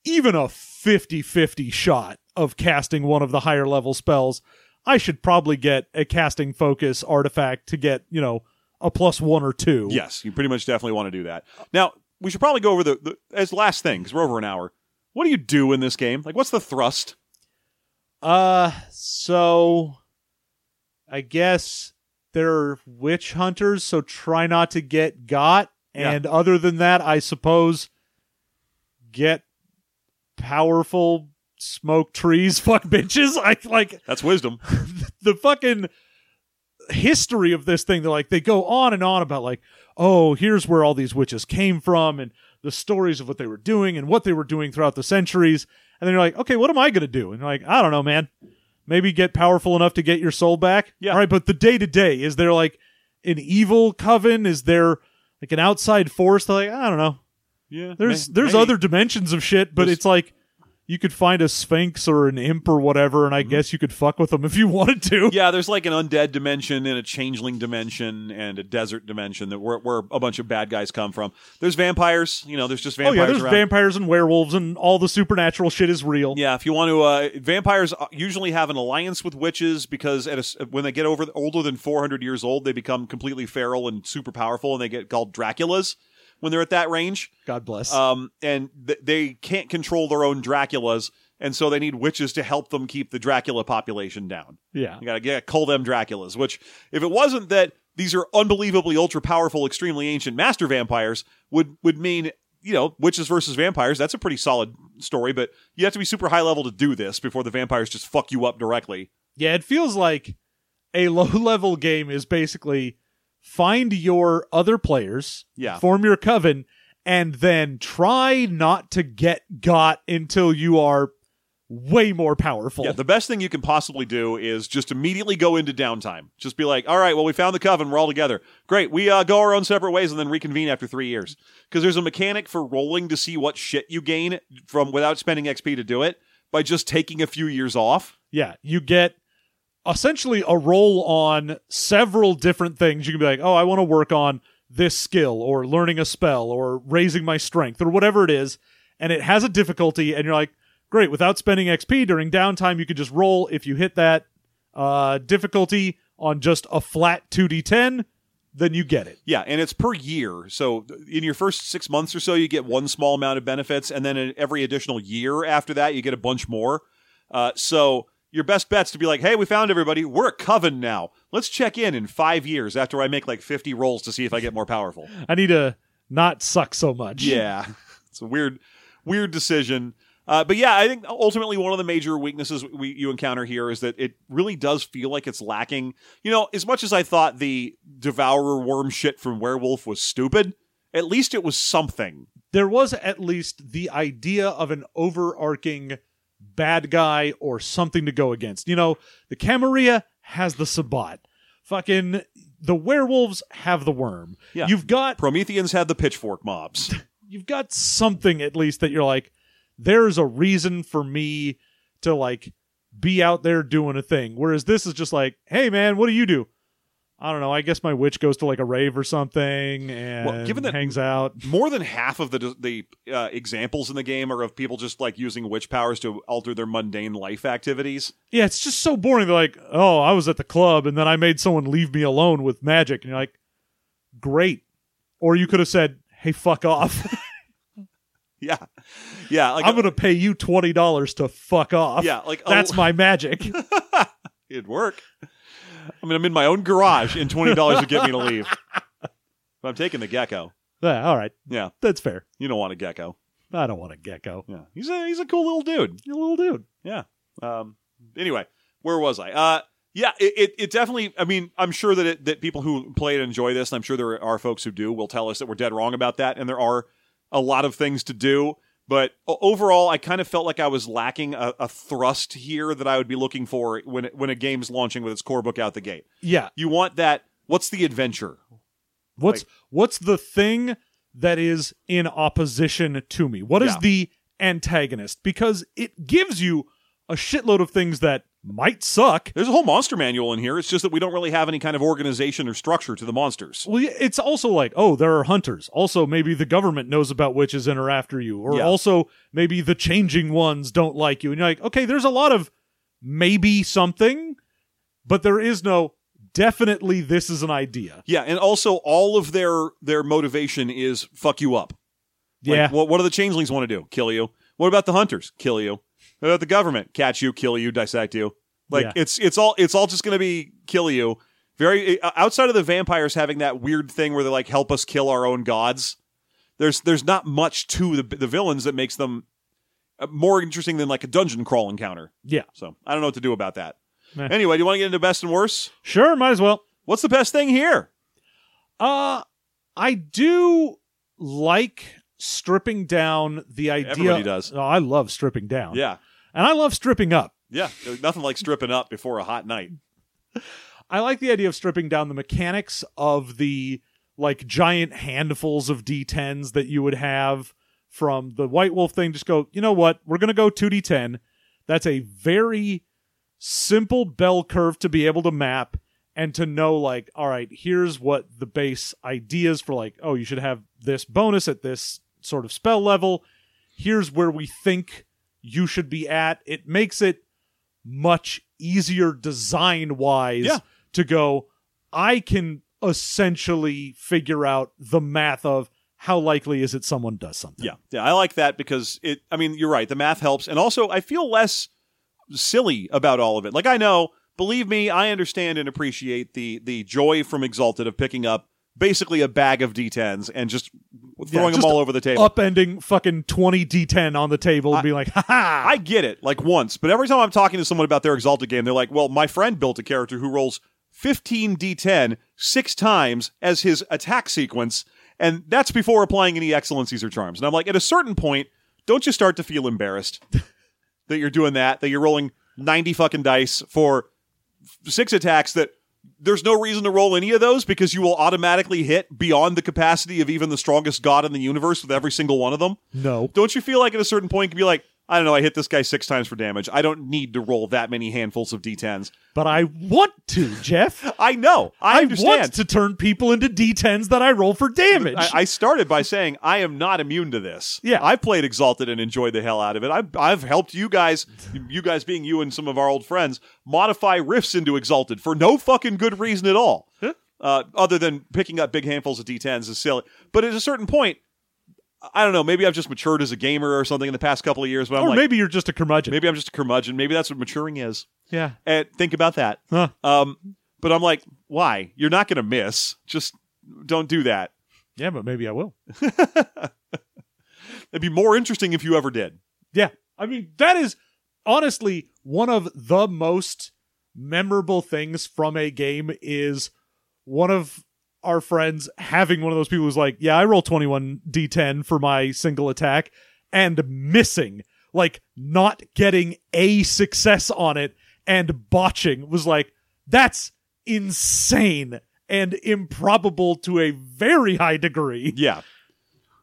even a fifty-fifty shot of casting one of the higher level spells, I should probably get a casting focus artifact to get, you know, a plus one or two. Yes, you pretty much definitely want to do that. Now, we should probably go over the, the as last thing, because we're over an hour. What do you do in this game? Like, what's the thrust? Uh, so, I guess they're witch hunters, so try not to get got. And yeah. other than that, I suppose, get powerful... smoke trees, fuck bitches. I like that's wisdom. The fucking history of this thing. They're like they go on and on about like, oh, here's where all these witches came from, and the stories of what they were doing and what they were doing throughout the centuries. And then you're like, okay, what am I gonna do? And you're like, I don't know, man. Maybe get powerful enough to get your soul back. Yeah. All right, but the day to day, is there like an evil coven? Is there like an outside force? They're like, I don't know. Yeah. There's may- there's maybe. other dimensions of shit, but there's- it's like. You could find a sphinx or an imp or whatever, and I mm-hmm. guess you could fuck with them if you wanted to. Yeah, there's like an undead dimension and a changeling dimension and a desert dimension that where, where a bunch of bad guys come from. There's vampires. You know, there's just vampires. Oh, yeah, there's around. Vampires and werewolves and all the supernatural shit is real. Yeah, if you want to... Uh, vampires usually have an alliance with witches because at a, when they get over older than four hundred years old, they become completely feral and super powerful, and they get called Draculas. When they're at that range. God bless. Um, and th- they can't control their own Draculas, and so they need witches to help them keep the Dracula population down. Yeah. You gotta, you gotta cull them Draculas, which, if it wasn't that these are unbelievably ultra-powerful, extremely ancient master vampires, would, would mean, you know, witches versus vampires, that's a pretty solid story, but you have to be super high-level to do this before the vampires just fuck you up directly. Yeah, it feels like a low-level game is basically... find your other players, yeah. form your coven, and then try not to get got until you are way more powerful. Yeah, the best thing you can possibly do is just immediately go into downtime. Just be like, all right, well, we found the coven. We're all together. Great. We uh, go our own separate ways and then reconvene after three years. Because there's a mechanic for rolling to see what shit you gain from without spending X P to do it by just taking a few years off. Yeah, you get essentially a roll on several different things. You can be like, oh, I want to work on this skill or learning a spell or raising my strength or whatever it is. And it has a difficulty and you're like, great. Without spending X P during downtime, you could just roll. If you hit that uh, difficulty on just a flat two d ten, then you get it. Yeah, and it's per year. So in your first six months or so, you get one small amount of benefits, and then every additional year after that, you get a bunch more. Uh, so your best bet's to be like, hey, we found everybody. We're a coven now. Let's check in in five years after I make like fifty rolls to see if I get more powerful. I need to not suck so much. Yeah, it's a weird, weird decision. Uh, but yeah, I think ultimately one of the major weaknesses we, you encounter here is that it really does feel like it's lacking. You know, as much as I thought the devourer worm shit from Werewolf was stupid, at least it was something. There was at least the idea of an overarching bad guy or something to go against. You know, the Camarilla has the Sabbat. Fucking the werewolves have the worm. Yeah. You've got... Prometheans have the pitchfork mobs. You've got something at least that you're like, there's a reason for me to, like, be out there doing a thing. Whereas this is just like, hey, man, what do you do? I don't know. I guess my witch goes to, like, a rave or something and well, given that hangs out. More than half of the the uh, examples in the game are of people just, like, using witch powers to alter their mundane life activities. Yeah, it's just so boring. They're like, oh, I was at the club, and then I made someone leave me alone with magic. And you're like, great. Or you could have said, hey, fuck off. Yeah, yeah. Like I'm going to pay you twenty dollars to fuck off. Yeah, like that's oh. my magic. It'd work. I mean, I'm in my own garage, and twenty dollars would get me to leave. But I'm taking the gecko. Yeah, all right. Yeah, that's fair. You don't want a gecko. I don't want a gecko. Yeah, he's a he's a cool little dude. He's a little dude. Yeah. Um. Anyway, where was I? Uh. Yeah, it, it it definitely, I mean, I'm sure that it, that people who play it enjoy this, and I'm sure there are folks who do, will tell us that we're dead wrong about that, and there are a lot of things to do, but overall, I kind of felt like I was lacking a, a thrust here that I would be looking for when when a game's launching with its core book out the gate. Yeah, you want that. What's the adventure? What's like, what's the thing that is in opposition to me? What is yeah. the antagonist? Because it gives you a shitload of things that might suck. There's a whole monster manual in here. It's just that we don't really have any kind of organization or structure to the monsters. Well, it's also like, oh, there are hunters. Also, maybe the government knows about witches and are after you. Or yeah. also, maybe the changing ones don't like you. And you're like, okay, there's a lot of maybe something, but there is no definitely this is an idea. Yeah, and also all of their, their motivation is fuck you up. Like, yeah. What, what do the changelings want to do? Kill you. What about the hunters? Kill you. About the government, catch you, kill you, dissect you. Like yeah. it's it's all it's all just going to be kill you. Very outside of the vampires having that weird thing where they're like help us kill our own gods. There's there's not much to the the villains that makes them more interesting than like a dungeon crawl encounter. Yeah. So I don't know what to do about that. Eh. Anyway, do you want to get into best and worst? Sure, might as well. What's the best thing here? Uh, I do like stripping down the idea. Everybody does. Oh, I love stripping down. Yeah. And I love stripping up. Yeah, there's nothing like stripping up before a hot night. I like the idea of stripping down the mechanics of the like giant handfuls of D tens that you would have from the White Wolf thing. Just go, you know what? We're going to go two d ten. That's a very simple bell curve to be able to map and to know like, all right, here's what the base ideas for like, oh, you should have this bonus at this sort of spell level. Here's where we think you should be at. It makes it much easier design-wise yeah. to go, I can essentially figure out the math of how likely is it someone does something. Yeah, yeah, I like that because, it. I mean, you're right, the math helps. And also, I feel less silly about all of it. Like, I know, believe me, I understand and appreciate the the joy from Exalted of picking up basically a bag of D tens and just throwing yeah, just them all over the table. Upending fucking twenty D ten on the table and I, be like, ha ha. I get it, like once. But every time I'm talking to someone about their Exalted game, they're like, well, my friend built a character who rolls fifteen D ten six times as his attack sequence, and that's before applying any excellencies or charms. And I'm like, at a certain point, don't you start to feel embarrassed? that you're doing that, that you're rolling ninety fucking dice for six attacks that there's no reason to roll any of those because you will automatically hit beyond the capacity of even the strongest god in the universe with every single one of them? No. Don't you feel like at a certain point you can be like, I don't know, I hit this guy six times for damage. I don't need to roll that many handfuls of D tens. But I want to, Jeff. I know. I, I understand. I want to turn people into D tens that I roll for damage. I, I started by saying I am not immune to this. Yeah. I've played Exalted and enjoyed the hell out of it. I've, I've helped you guys, you guys being you and some of our old friends, modify Rifts into Exalted for no fucking good reason at all. Huh? Uh, other than picking up big handfuls of D tens is silly. But at a certain point, I don't know, maybe I've just matured as a gamer or something in the past couple of years. But I'm or like, maybe you're just a curmudgeon. Maybe I'm just a curmudgeon. Maybe that's what maturing is. Yeah. And think about that. Huh. Um, but I'm like, why? You're not going to miss. Just don't do that. Yeah, but maybe I will. It'd be more interesting if you ever did. Yeah. I mean, that is honestly one of the most memorable things from a game is one of our friends having one of those people who's like, yeah, I roll twenty-one D ten for my single attack and missing, like not getting a success on it and botching was like, that's insane and improbable to a very high degree. Yeah.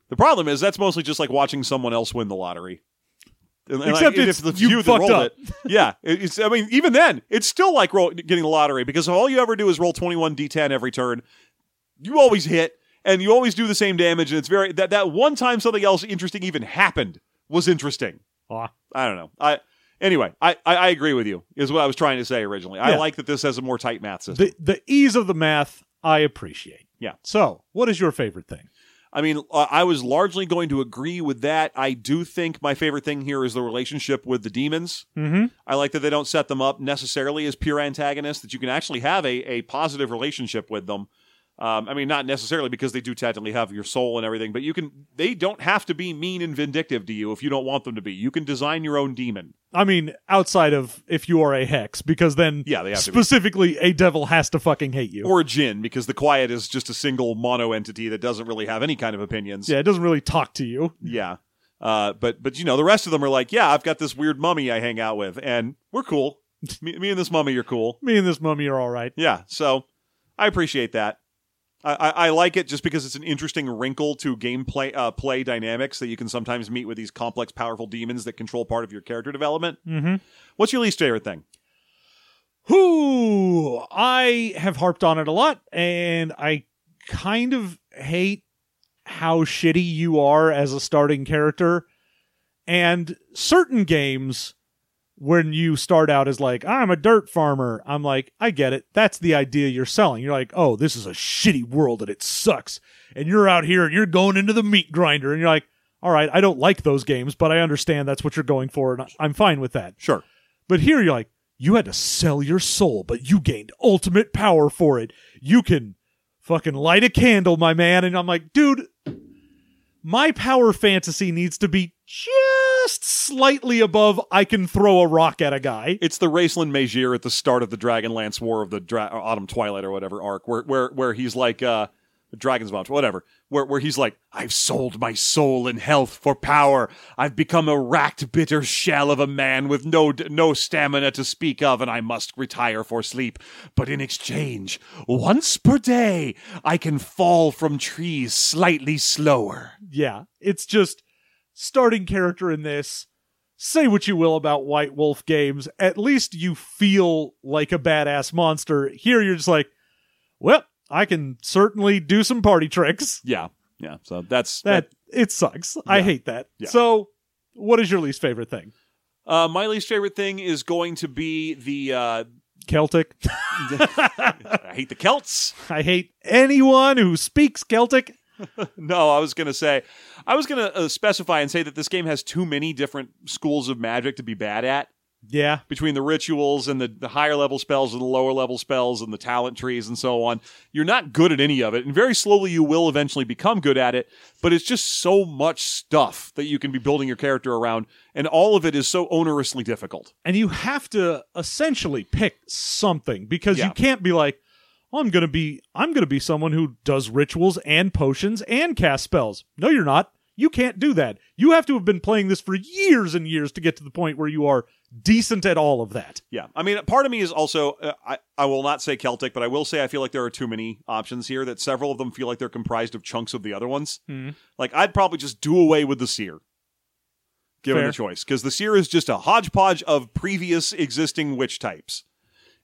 The problem is that's mostly just like watching someone else win the lottery. And, and Except like, it's, if the you few that rolled up. It. Yeah. It's, I mean, even then, it's still like roll, getting the lottery because all you ever do is roll twenty-one D ten every turn. You always hit, and you always do the same damage, and it's very that, that one time something else interesting even happened was interesting. Aww. I don't know. I anyway, I, I, I agree with you, is what I was trying to say originally. Yeah. I like that this has a more tight math system. The, the ease of the math, I appreciate. Yeah. So, what is your favorite thing? I mean, uh, I was largely going to agree with that. I do think my favorite thing here is the relationship with the demons. Mm-hmm. I like that they don't set them up necessarily as pure antagonists, that you can actually have a, a positive relationship with them. Um, I mean, not necessarily because they do technically have your soul and everything, but you can. They don't have to be mean and vindictive to you if you don't want them to be. You can design your own demon. I mean, outside of if you are a hex, because then yeah, they have specifically to be. A devil has to fucking hate you. Or a djinn, because the quiet is just a single mono entity that doesn't really have any kind of opinions. Yeah, it doesn't really talk to you. Yeah. Uh, but, but you know, the rest of them are like, yeah, I've got this weird mummy I hang out with, and we're cool. me, me and this mummy are cool. Me and this mummy are all right. Yeah, so I appreciate that. I, I like it just because it's an interesting wrinkle to gameplay uh, play dynamics that you can sometimes meet with these complex, powerful demons that control part of your character development. Mm-hmm. What's your least favorite thing? Who I have harped on it a lot, and I kind of hate how shitty you are as a starting character. And certain games, when you start out as like, I'm a dirt farmer, I'm like, I get it. That's the idea you're selling. You're like, oh, this is a shitty world and it sucks. And you're out here and you're going into the meat grinder. And you're like, all right, I don't like those games, but I understand that's what you're going for. And I'm fine with that. Sure. But here you're like, you had to sell your soul, but you gained ultimate power for it. You can fucking light a candle, my man. And I'm like, dude, my power fantasy needs to be just slightly above I can throw a rock at a guy. It's the Raistlin Majere at the start of the Dragonlance War of the Dra- Autumn Twilight or whatever arc, where where where he's like, uh, Dragon's Vomit, whatever, where where he's like, I've sold my soul and health for power. I've become a racked, bitter shell of a man with no no stamina to speak of, and I must retire for sleep. But in exchange, once per day, I can fall from trees slightly slower. Yeah, it's just... Starting character in this, say what you will about White Wolf games, at least you feel like a badass monster. Here you're just like, well, I can certainly do some party tricks. Yeah, yeah. So that's... That, that it sucks. Yeah. I hate that. Yeah. So what is your least favorite thing? Uh, my least favorite thing is going to be the... Uh, Celtic. I hate the Celts. I hate anyone who speaks Celtic. No, I was going to say, I was going to uh, specify and say that this game has too many different schools of magic to be bad at. Yeah. Between the rituals and the, the higher level spells and the lower level spells and the talent trees and so on. You're not good at any of it. And very slowly you will eventually become good at it. But it's just so much stuff that you can be building your character around. And all of it is so onerously difficult. And you have to essentially pick something because yeah. you can't be like, I'm going to be I'm going to be someone who does rituals and potions and cast spells. No, you're not. You can't do that. You have to have been playing this for years and years to get to the point where you are decent at all of that. Yeah. I mean, part of me is also, uh, I, I will not say Celtic, but I will say I feel like there are too many options here, that several of them feel like they're comprised of chunks of the other ones. Mm. Like, I'd probably just do away with the Seer, given Fair. the choice, because the Seer is just a hodgepodge of previous existing witch types.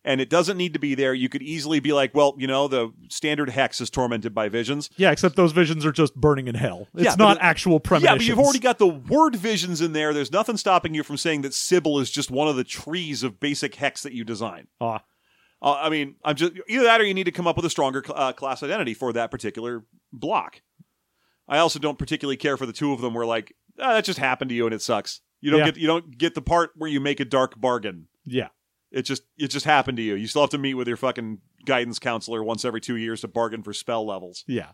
And it doesn't need to be there. You could easily be like, well, you know, the standard hex is tormented by visions. Yeah, except those visions are just burning in hell. It's yeah, not it, actual premonitions. Yeah, but you've already got the word visions in there. There's nothing stopping you from saying that Sybil is just one of the trees of basic hex that you design. Ah. Uh, I mean, I'm just either that or you need to come up with a stronger cl- uh, class identity for that particular block. I also don't particularly care for the two of them where like, ah, that just happened to you and it sucks. You don't yeah. get you don't get the part where you make a dark bargain. Yeah. It just it just happened to you. You still have to meet with your fucking guidance counselor once every two years to bargain for spell levels. Yeah.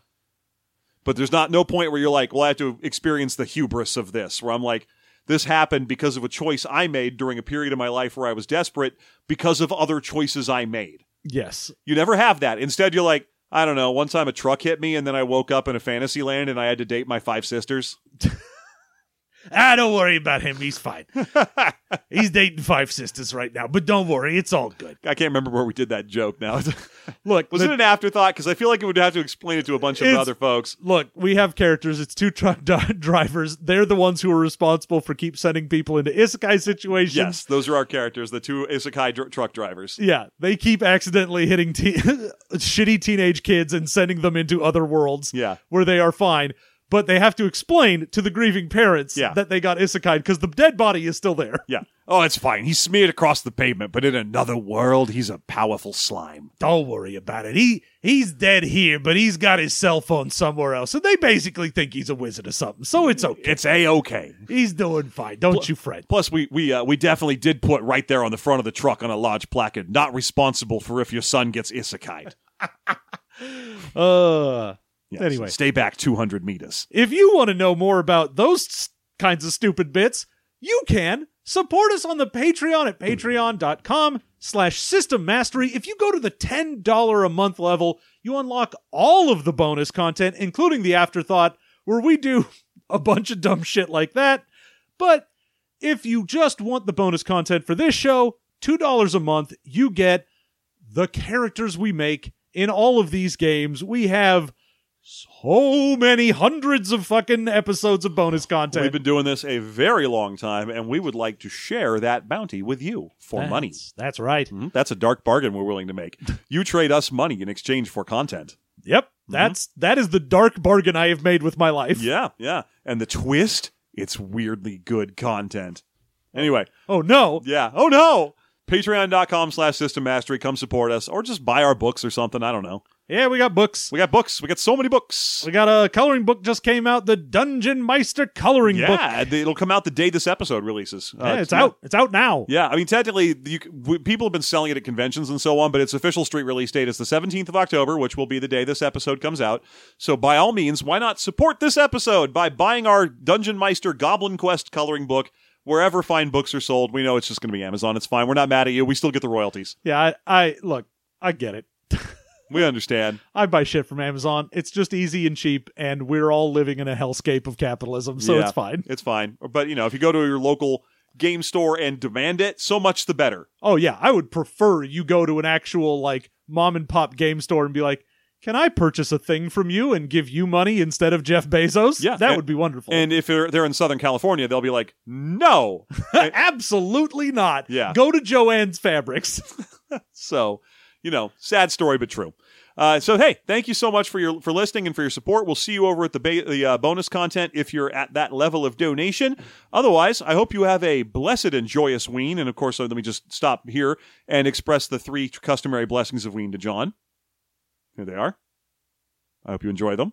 But there's not no point where you're like, well, I have to experience the hubris of this, where I'm like, this happened because of a choice I made during a period of my life where I was desperate because of other choices I made. Yes. You never have that. Instead, you're like, I don't know, one time a truck hit me and then I woke up in a fantasy land and I had to date my five sisters. Ah, don't worry about him. He's fine. He's dating five sisters right now, but don't worry. It's all good. I can't remember where we did that joke now. Look, was the, it an afterthought? Because I feel like it would have to explain it to a bunch of other folks. Look, we have characters. It's two truck d- drivers. They're the ones who are responsible for keep sending people into isekai situations. Yes, those are our characters, the two isekai dr- truck drivers. Yeah, they keep accidentally hitting te- shitty teenage kids and sending them into other worlds yeah. where they are fine. But they have to explain to the grieving parents yeah. that they got isekai'd because the dead body is still there. Yeah. Oh, it's fine. He smeared across the pavement, but in another world, he's a powerful slime. Don't worry about it. He he's dead here, but he's got his cell phone somewhere else, and they basically think he's a wizard or something. So it's okay. It's a-okay. He's doing fine. Don't Pl- you fret. Plus, we we uh, we definitely did put right there on the front of the truck on a large placard, not responsible for if your son gets isekai'd. uh. Yes. Anyway, stay back two hundred meters. If you want to know more about those st- kinds of stupid bits, you can support us on the Patreon at patreon.com slash system mastery. If you go to the ten dollars a month level, you unlock all of the bonus content, including the afterthought, where we do a bunch of dumb shit like that. But if you just want the bonus content for this show, two dollars a month, you get the characters we make in all of these games. We have so many hundreds of fucking episodes of bonus content. We've been doing this a very long time, and we would like to share that bounty with you for that's, money. That's right. Mm-hmm. That's a dark bargain we're willing to make. You trade us money in exchange for content. Yep. Mm-hmm. That's, that is the dark bargain I have made with my life. Yeah, yeah. And the twist? It's weirdly good content. Anyway. Oh, no. Yeah. Oh, no. Patreon.com slash System Mastery. Come support us, or just buy our books or something. I don't know. Yeah, we got books. We got books. We got so many books. We got a coloring book just came out, the Dungeon Meister coloring yeah, book. Yeah, it'll come out the day this episode releases. Uh, yeah, it's out. Know, it's out now. Yeah, I mean, technically, you, we, people have been selling it at conventions and so on, but its official street release date is the seventeenth of October, which will be the day this episode comes out. So by all means, why not support this episode by buying our Dungeon Meister Goblin Quest coloring book? Wherever fine books are sold, we know it's just going to be Amazon. It's fine. We're not mad at you. We still get the royalties. Yeah, I, I look, I get it. We understand. I buy shit from Amazon. It's just easy and cheap, and we're all living in a hellscape of capitalism, so yeah, it's fine. It's fine. But, you know, if you go to your local game store and demand it, so much the better. Oh, yeah. I would prefer you go to an actual, like, mom-and-pop game store and be like, can I purchase a thing from you and give you money instead of Jeff Bezos? Yeah. That and, would be wonderful. And if they're, they're in Southern California, they'll be like, no. Absolutely not. Yeah. Go to Joanne's Fabrics. So, you know, sad story, but true. Uh, so, hey, thank you so much for your for listening and for your support. We'll see you over at the, ba- the uh, bonus content if you're at that level of donation. Otherwise, I hope you have a blessed and joyous ween. And, of course, let me just stop here and express the three customary blessings of ween to John. Here they are. I hope you enjoy them.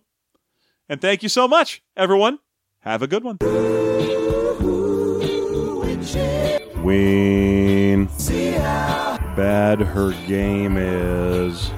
And thank you so much, everyone. Have a good one. Ween. See how bad her game is.